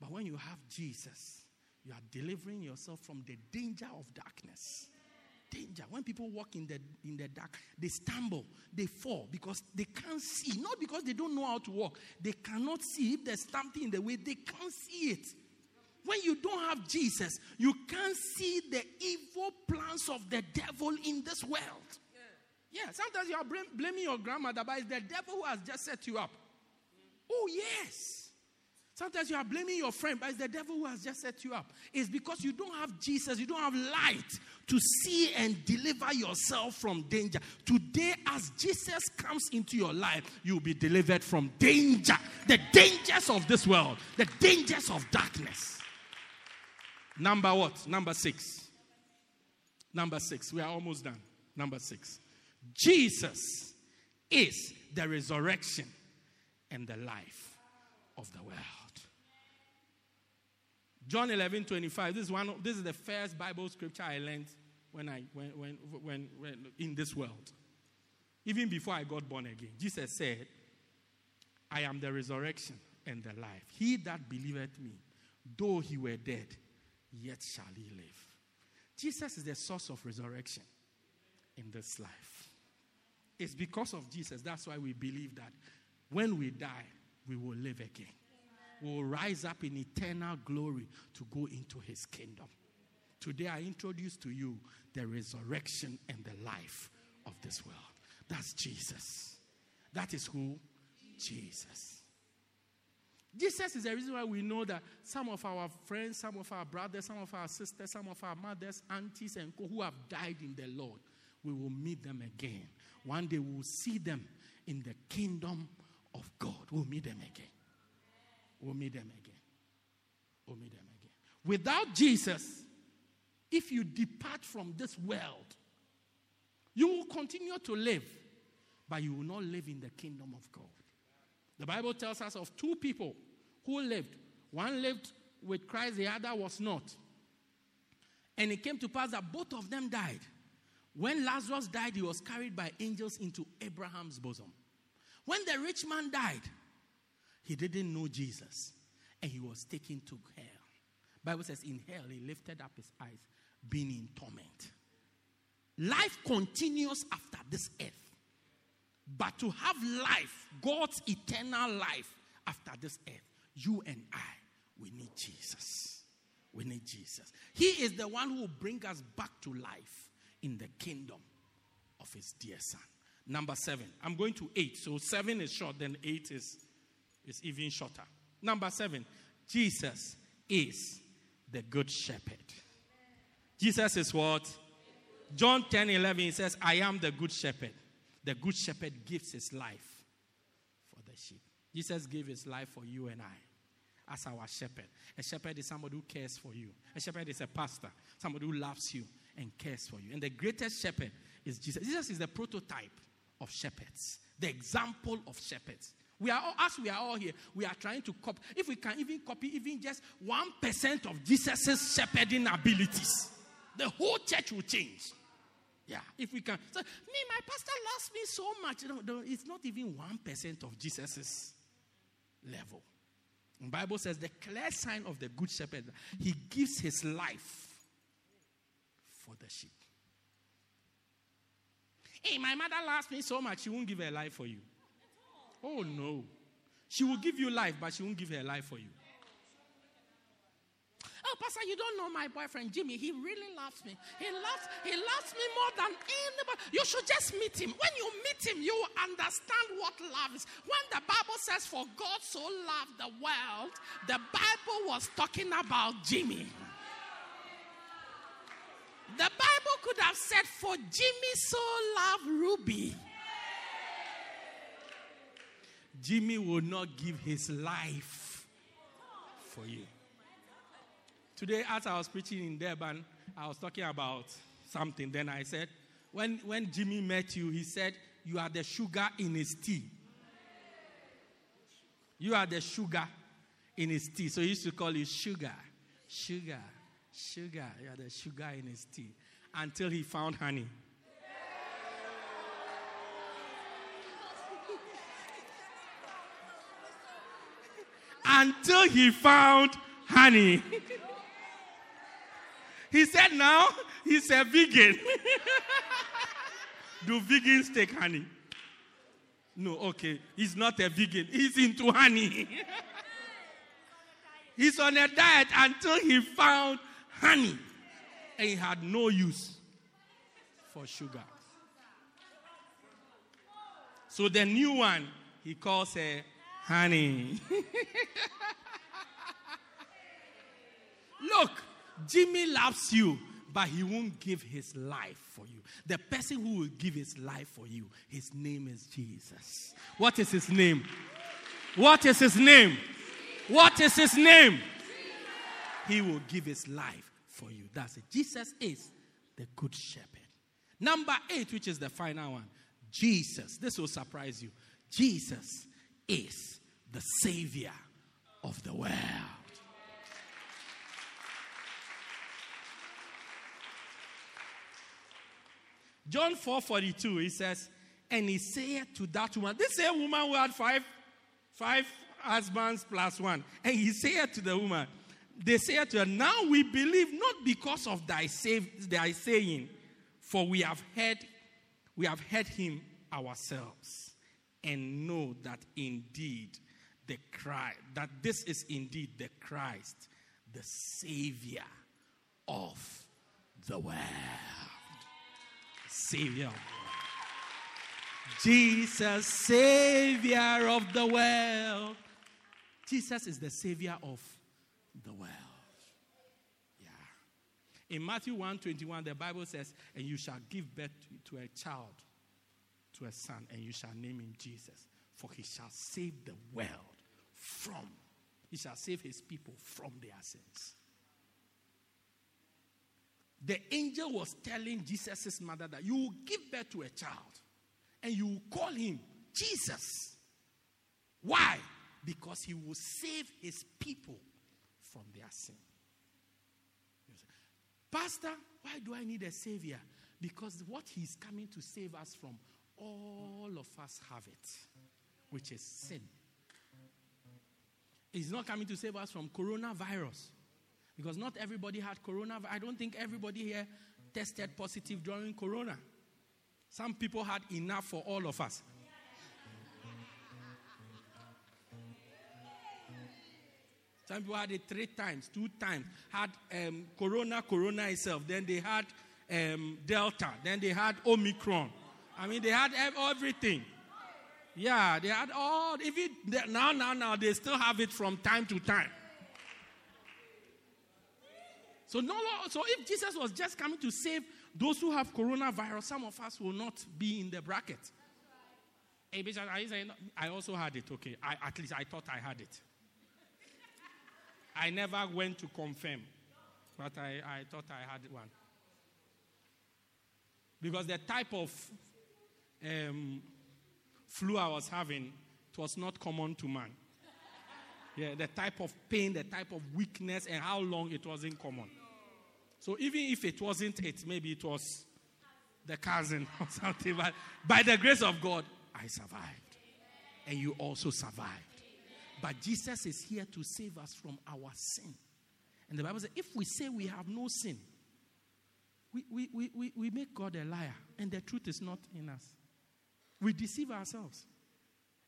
But when you have Jesus, you are delivering yourself from the danger of darkness. Danger. When people walk in the dark, they stumble, they fall because they can't see. Not because they don't know how to walk. They cannot see. If there's something in the way, they can't see it. When you don't have Jesus, you can't see the evil plans of the devil in this world. Yeah, sometimes you are blaming your grandmother, but it's the devil who has just set you up. Oh, yes. Sometimes you are blaming your friend, but it's the devil who has just set you up. It's because you don't have Jesus, you don't have light to see and deliver yourself from danger. Today, as Jesus comes into your life, you'll be delivered from danger. The dangers of this world. The dangers of darkness. Number what? Number six. We are almost done. Number 6. Jesus is the resurrection and the life of the world. John 11:25. This is the first Bible scripture I learned when in this world. Even before I got born again, Jesus said, I am the resurrection and the life. He that believeth me, though he were dead, yet shall he live. Jesus is the source of resurrection in this life. It's because of Jesus. That's why we believe that when we die, we will live again. We will rise up in eternal glory to go into his kingdom. Today I introduce to you the resurrection and the life of this world. That's Jesus. That is who? Jesus. Jesus is the reason why we know that some of our friends, some of our brothers, some of our sisters, some of our mothers, aunties, and who have died in the Lord, we will meet them again. One day we will see them in the kingdom of God. We'll meet them again. Without Jesus, if you depart from this world, you will continue to live, but you will not live in the kingdom of God. The Bible tells us of 2 people who lived. One lived with Christ, the other was not. And it came to pass that both of them died. When Lazarus died, he was carried by angels into Abraham's bosom. When the rich man died, he didn't know Jesus, and he was taken to hell. Bible says in hell he lifted up his eyes, being in torment. Life continues after this earth. But to have life, God's eternal life after this earth, you and I, we need Jesus. We need Jesus. He is the one who will bring us back to life in the kingdom of his dear son. Number 7. I'm going to 8. So 7 is short, then 8 is even shorter. Number 7. Jesus is the good shepherd. Jesus is what? John 10:11 says, I am the good shepherd. The good shepherd gives his life for the sheep. Jesus gave his life for you and I as our shepherd. A shepherd is somebody who cares for you. A shepherd is a pastor, somebody who loves you and cares for you. And the greatest shepherd is Jesus. Jesus is the prototype of shepherds, the example of shepherds. We are all, as we are all here, we are trying to copy. If we can even copy even just 1% of Jesus' shepherding abilities, the whole church will change. Yeah, if we can. So, my pastor loves me so much. No, it's not even 1% of Jesus' level. The Bible says the clear sign of the good shepherd, he gives his life for the sheep. Hey, my mother loves me so much, she won't give her life for you. Oh, no. She will give you life, but she won't give her life for you. Oh, Pastor, you don't know my boyfriend, Jimmy. He really loves me. He loves me more than anybody. You should just meet him. When you meet him, you will understand what love is. When the Bible says, for God so loved the world, the Bible was talking about Jimmy. The Bible could have said, for Jimmy so loved Ruby. Jimmy will not give his life for you. Today, as I was preaching in Durban, I was talking about something. Then I said, when Jimmy met you, he said, you are the sugar in his tea. You are the sugar in his tea. So he used to call you sugar, sugar, sugar. You are the sugar in his tea. Until he found honey. Until he found honey. He said now he's a vegan. Do vegans take honey? No, okay. He's not a vegan. He's into honey. He's on a diet until he found honey. And he had no use for sugar. So the new one, he calls her honey. Look, Jimmy loves you, but he won't give his life for you. The person who will give his life for you, his name is Jesus. What is his name? What is his name? What is his name? He will give his life for you. That's it. Jesus is the good shepherd. Number 8, which is the final one. Jesus. This will surprise you. Jesus is the Savior of the world. John 4:42, he says, and he said to that woman, this same woman who had five husbands plus one. And he said to the woman, they said to her, now we believe not because of thy saying, for we have heard him ourselves, and know that indeed this is indeed the Christ, the Savior of the world. Savior. Jesus, Savior of the world. Jesus is the Savior of the world. Yeah. In Matthew 1:21, the Bible says, and you shall give birth to a child, to a son, and you shall name him Jesus. For he shall save the world he shall save his people from their sins. The angel was telling Jesus' mother that you will give birth to a child and you will call him Jesus. Why? Because he will save his people from their sin. Pastor, why do I need a savior? Because what he's coming to save us from, all of us have it, which is sin. He's not coming to save us from coronavirus. Because not everybody had coronavirus. I don't think everybody here tested positive during Corona. Some people had enough for all of us. Some people had it 3 times, 2 times. Had Corona itself. Then they had Delta. Then they had Omicron. I mean, they had everything. Yeah, they had all. Even now, they still have it from time to time. So if Jesus was just coming to save those who have coronavirus, some of us will not be in the bracket. Hey, Bishop, I also had it. Okay, at least I thought I had it. I never went to confirm, but I thought I had one. Because the type of flu I was having, it was not common to man. Yeah, the type of pain, the type of weakness, and how long it wasn't common. So even if it wasn't it, maybe it was the cousin or something. But by the grace of God, I survived. And you also survived. But Jesus is here to save us from our sin. And the Bible says, if we say we have no sin, we make God a liar. And the truth is not in us. We deceive ourselves.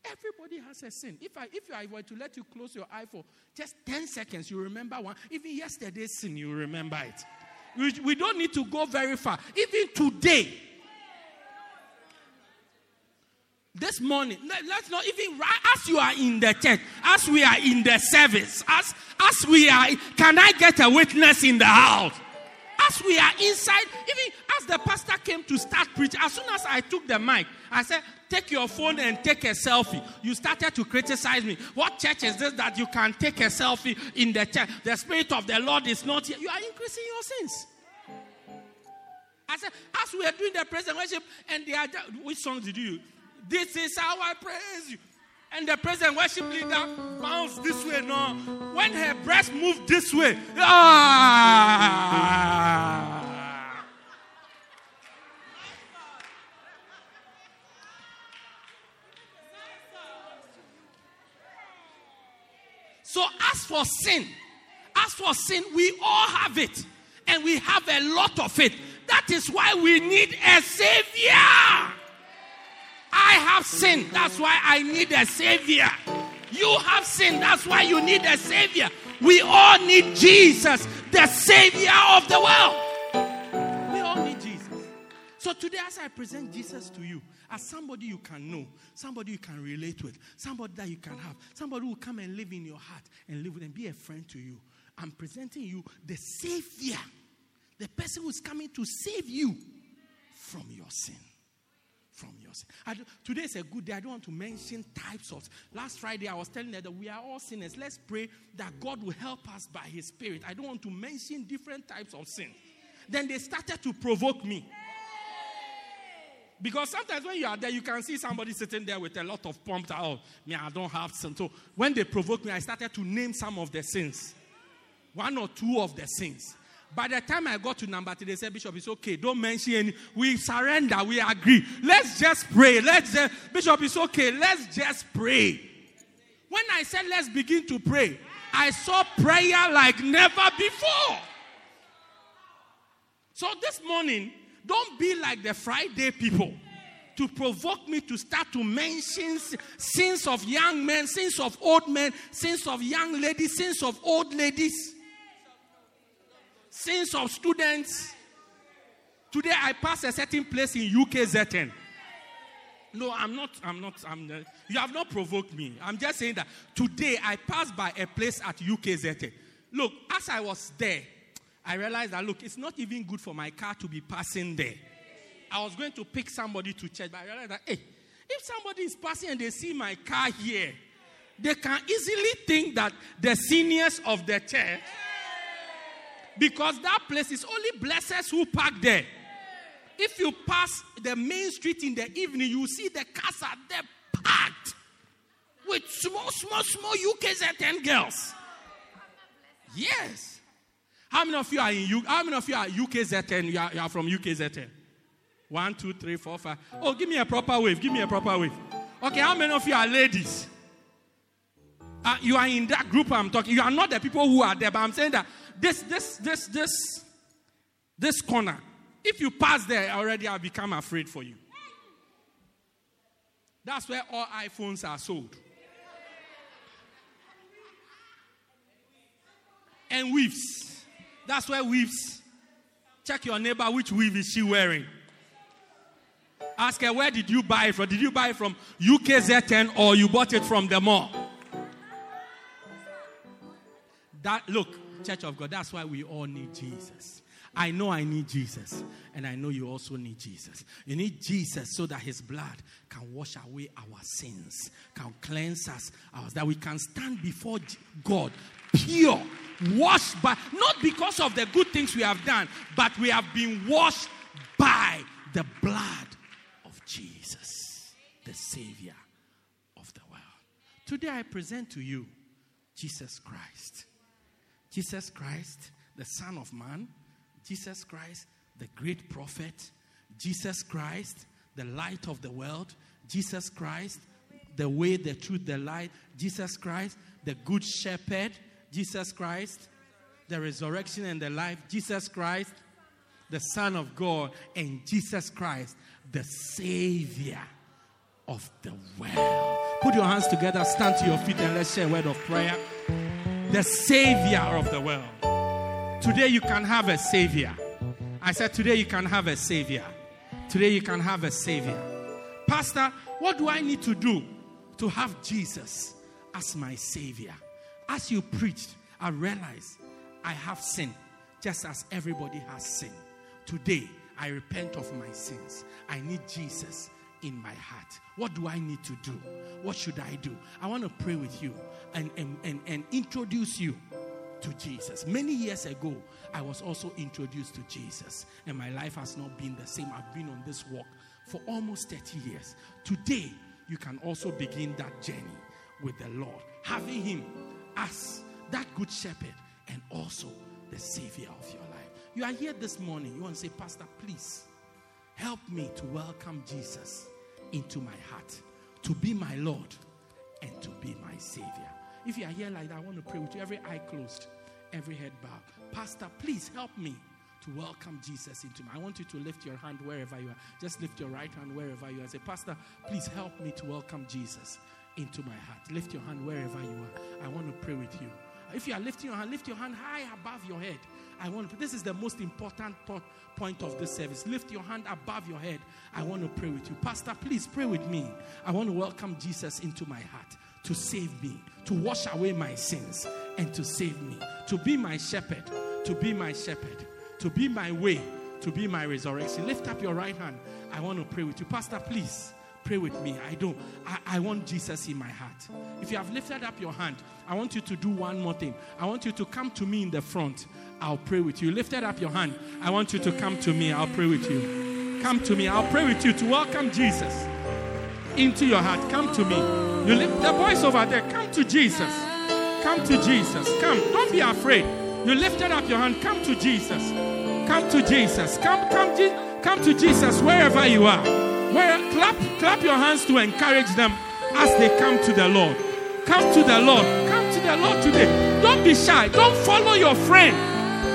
Everybody has a sin. If I were to let you close your eye for just 10 seconds, you remember one. Even yesterday's sin, you remember it. We don't need to go very far. Even today. This morning, let's not even, as you are in the church, as we are in the service, as we are, can I get a witness in the house? As we are inside, even as the pastor came to start preaching, as soon as I took the mic, I said, take your phone and take a selfie. You started to criticize me. What church is this that you can take a selfie in the church? The Spirit of the Lord is not here. You are increasing your sins. I said, as we are doing the praise and worship, and they are, which song did you use? This is how I praise you. And the praise and worship leader bounced this way. No, when her breast moved this way. Ah! So as for sin, we all have it. And we have a lot of it. That is why we need a savior. I have sinned. That's why I need a savior. You have sinned. That's why you need a savior. We all need Jesus, the savior of the world. We all need Jesus. So today, as I present Jesus to you, as somebody you can know, somebody you can relate with, somebody that you can have, somebody who will come and live in your heart and live with and be a friend to you, I'm presenting you the savior, the person who's coming to save you from your sin. From yours. Today is a good day. I don't want to mention types of. Last Friday, I was telling them that we are all sinners. Let's pray that God will help us by His Spirit. I don't want to mention different types of sin. Then they started to provoke me. Because sometimes when you are there, you can see somebody sitting there with a lot of pomp. Oh, me, I don't have sin. So when they provoked me, I started to name some of the sins. 1 or 2 of the sins. By the time I got to number 3, they said, Bishop, it's okay. Don't mention any. We surrender. We agree. Let's just pray. Bishop, it's okay. Let's just pray. When I said, let's begin to pray, I saw prayer like never before. So this morning, don't be like the Friday people to provoke me to start to mention sins of young men, sins of old men, sins of young ladies, sins of old ladies. Sins of students. Today I passed a certain place in UKZN. No, I'm not, you have not provoked me. I'm just saying that today I passed by a place at UKZN. Look, as I was there, I realized that, look, it's not even good for my car to be passing there. I was going to pick somebody to church, but I realized that, hey, if somebody is passing and they see my car here, they can easily think that the seniors of the church, because that place is only blessers who park there. If you pass the main street in the evening, you see the cars are there packed with small UKZN girls. Yes. How many of you are UKZN? You are from UKZN? 1, 2, 3, 4, 5. Oh, give me a proper wave. Give me a proper wave. Okay, how many of you are ladies? You are in that group I'm talking. You are not the people who are there, but I'm saying that this corner If you pass there already, I'll become afraid for you. That's where all iPhones are sold. And weaves. That's where weaves. Check your neighbor, which weave is she wearing? Ask her, where did you buy it from? Did you buy it from UKZN or you bought it from the mall? That, look, Church of God, that's why we all need Jesus. I know I need Jesus, and I know you also need Jesus. You need Jesus so that his blood can wash away our sins, can cleanse us, that we can stand before God pure, washed by, not because of the good things we have done, but we have been washed by the blood of Jesus, the Savior of the world. Today I present to you Jesus Christ. Jesus Christ, the Son of Man. Jesus Christ, the great prophet. Jesus Christ, the light of the world. Jesus Christ, the way, the truth, the light. Jesus Christ, the good shepherd. Jesus Christ, the resurrection and the life. Jesus Christ, the Son of God. And Jesus Christ, the Savior of the world. Put your hands together, stand to your feet, and let's share a word of prayer. The Savior of the world. Today you can have a Savior. I said today you can have a Savior. Today you can have a Savior. Pastor, what do I need to do to have Jesus as my Savior? As you preached, I realized I have sin, just as everybody has sin. Today, I repent of my sins. I need Jesus in my heart. What do I need to do? What should I do? I want to pray with you and introduce you to Jesus. Many years ago, I was also introduced to Jesus, and my life has not been the same. I've been on this walk for almost 30 years. Today, you can also begin that journey with the Lord, having him as that good shepherd and also the Savior of your life. You are here this morning. You want to say, Pastor, please help me to welcome Jesus into my heart, to be my Lord and to be my Savior. If you are here like that, I want to pray with you. Every eye closed, every head bowed. Pastor, please help me to welcome Jesus into me. I want you to lift your hand wherever you are. Just lift your right hand wherever you are. Say, Pastor, please help me to welcome Jesus into my heart. Lift your hand wherever you are. I want to pray with you. If you are lifting your hand, lift your hand high above your head. I want to, this is the most important point of this service. Lift your hand above your head. I want to pray with you. Pastor, please pray with me. I want to welcome Jesus into my heart, to save me, to wash away my sins, and to save me, to be my shepherd, to be my shepherd, to be my way, to be my resurrection. Lift up your right hand. I want to pray with you. Pastor, please pray with me. I want Jesus in my heart. If you have lifted up your hand, I want you to do one more thing. I want you to come to me in the front. I'll pray with you. Lifted up your hand. I want you to come to me. I'll pray with you. Come to me. I'll pray with you to welcome Jesus into your heart. Come to me. You lift the voice over there. Come to Jesus. Come to Jesus. Come. Don't be afraid. You lifted up your hand. Come to Jesus. Come to Jesus. Come to Jesus wherever you are. Clap your hands to encourage them as they come to the Lord. Come to the Lord. Come to the Lord today. Don't be shy. Don't follow your friend.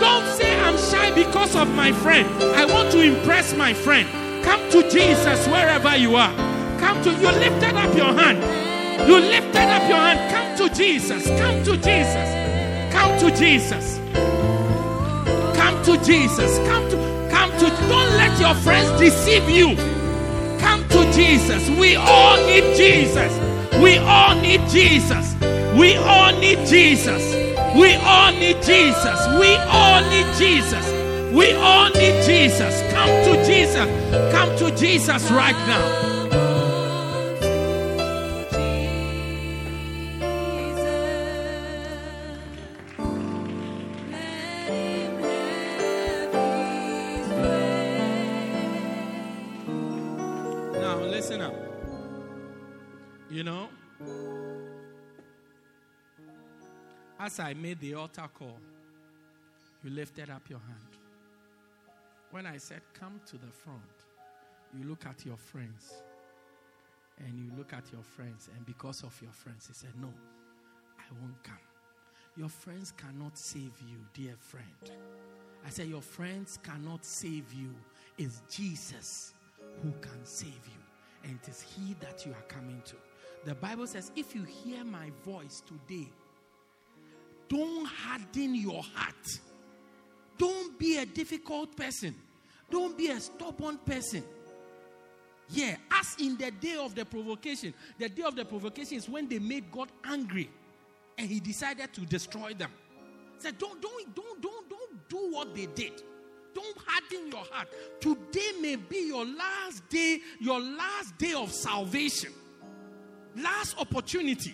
Don't say I'm shy because of my friend. I want to impress my friend. Come to Jesus wherever you are. Come to you. Lifted up your hand. You lifted up your hand. Come to Jesus. Come to Jesus. Come to Jesus. Come to Jesus. Come to. Don't let your friends deceive you. Come to Jesus. We all need Jesus. We all need Jesus. We all need Jesus. We all need Jesus. We all need Jesus. We all need Jesus. Come to Jesus. Come to Jesus right now. As I made the altar call, you lifted up your hand. When I said, come to the front, you look at your friends. And you look at your friends. And because of your friends, they said, no, I won't come. Your friends cannot save you, dear friend. I said, your friends cannot save you. It's Jesus who can save you. And it is He that you are coming to. The Bible says, if you hear my voice today, don't harden your heart. Don't be a difficult person. Don't be a stubborn person. Yeah, as in the day of the provocation. The day of the provocation is when they made God angry and He decided to destroy them. He said, don't do what they did. Don't harden your heart. Today may be your last day of salvation. Last opportunity.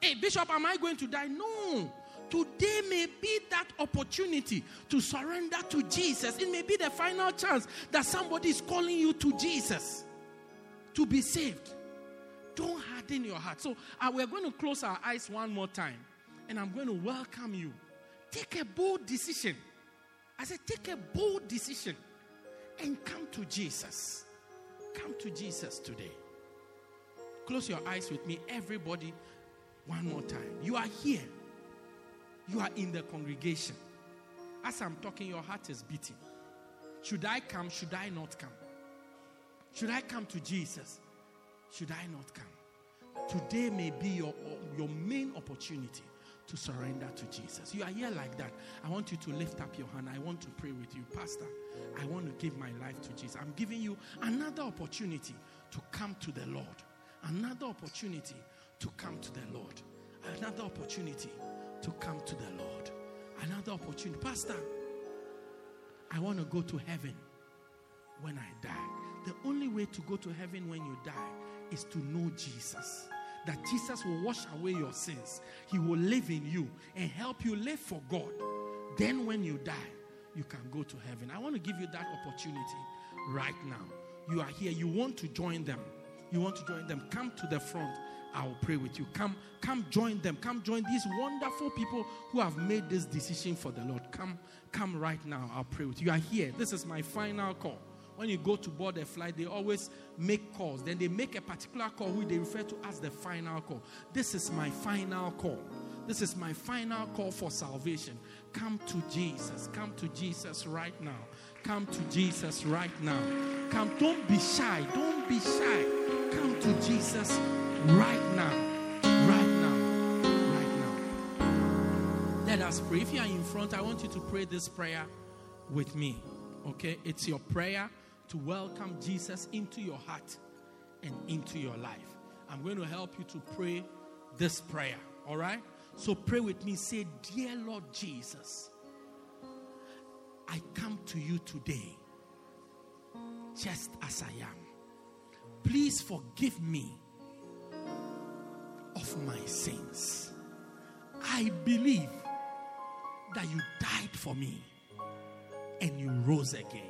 Hey, Bishop, am I going to die? No. Today may be that opportunity to surrender to Jesus. It may be the final chance that somebody is calling you to Jesus to be saved. Don't harden your heart. So we're going to close our eyes one more time, and I'm going to welcome you. Take a bold decision. I said, take a bold decision and come to Jesus. Come to Jesus today. Close your eyes with me, everybody, one more time. You are here. You are in the congregation. As I'm talking, your heart is beating. Should I come? Should I not come? Should I come to Jesus? Should I not come? Today may be your main opportunity to surrender to Jesus. You are here like that. I want you to lift up your hand. I want to pray with you. Pastor, I want to give my life to Jesus. I'm giving you another opportunity to come to the Lord. Another opportunity to come to the Lord. Another opportunity to come to the Lord. Another opportunity. Pastor, I want to go to heaven when I die. The only way to go to heaven when you die is to know Jesus. That Jesus will wash away your sins. He will live in you and help you live for God. Then when you die, you can go to heaven. I want to give you that opportunity right now. You are here. You want to join them. You want to join them. Come to the front. I will pray with you. Come join them. Come join these wonderful people who have made this decision for the Lord. Come right now. I'll pray with you. You are here. This is my final call. When you go to board a flight, they always make calls. Then they make a particular call which they refer to as the final call. This is my final call. This is my final call for salvation. Come to Jesus. Come to Jesus right now. Come to Jesus right now. Come. Don't be shy. Don't be shy. Come to Jesus right now. Right now. Right now. Let us pray. If you are in front, I want you to pray this prayer with me. Okay? It's your prayer to welcome Jesus into your heart and into your life. I'm going to help you to pray this prayer. All right? So pray with me. Say, dear Lord Jesus, I come to you today just as I am. Please forgive me of my sins. I believe that you died for me and you rose again.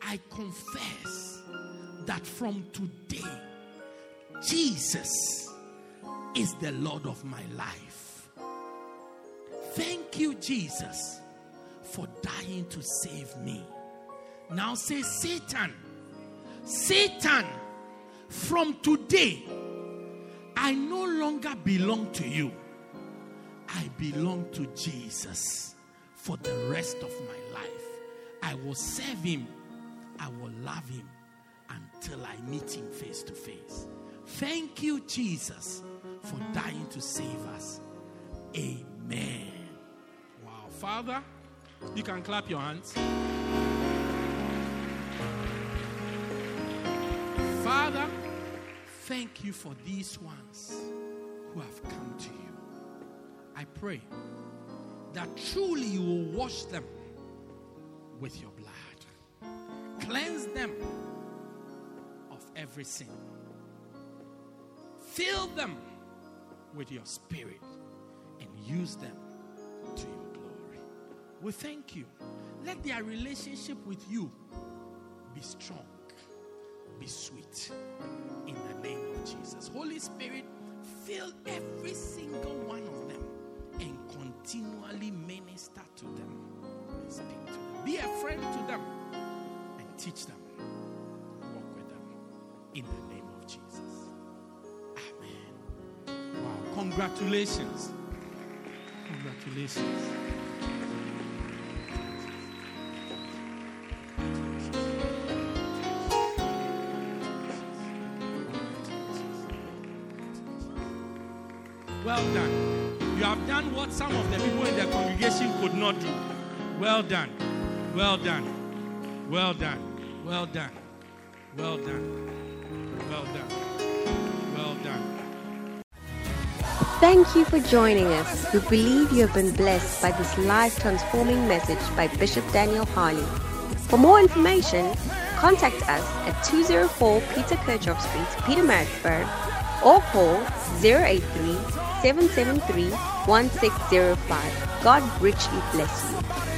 I confess that from today, Jesus is the Lord of my life. Thank you, Jesus, for dying to save me. Now say, Satan, Satan, from today, I no longer belong to you. I belong to Jesus for the rest of my life. I will serve him. I will love him until I meet him face to face. Thank you, Jesus, for dying to save us. Amen. Wow. Father, you can clap your hands. Father, thank you for these ones who have come to you. I pray that truly you will wash them with your blood. Cleanse them of every sin. Fill them with your spirit and use them to your glory. We thank you. Let their relationship with you be strong, be sweet. In the name of Jesus. Holy Spirit, fill every single one of them and continually minister to them and speak to them. Be a friend to them and teach them. Walk with them. In the name of Jesus. Amen. Wow. Congratulations. Congratulations. Well done. You have done what some of the people in the congregation could not do. Well done. Well done. Well done. Well done. Well done. Well done. Well done. Thank you for joining us. We believe you have been blessed by this life-transforming message by Bishop Daniel Harley. For more information, contact us at 204 Peter Kirchhoff Street, Pietermaritzburg, or call 083-773-1605. God richly bless you.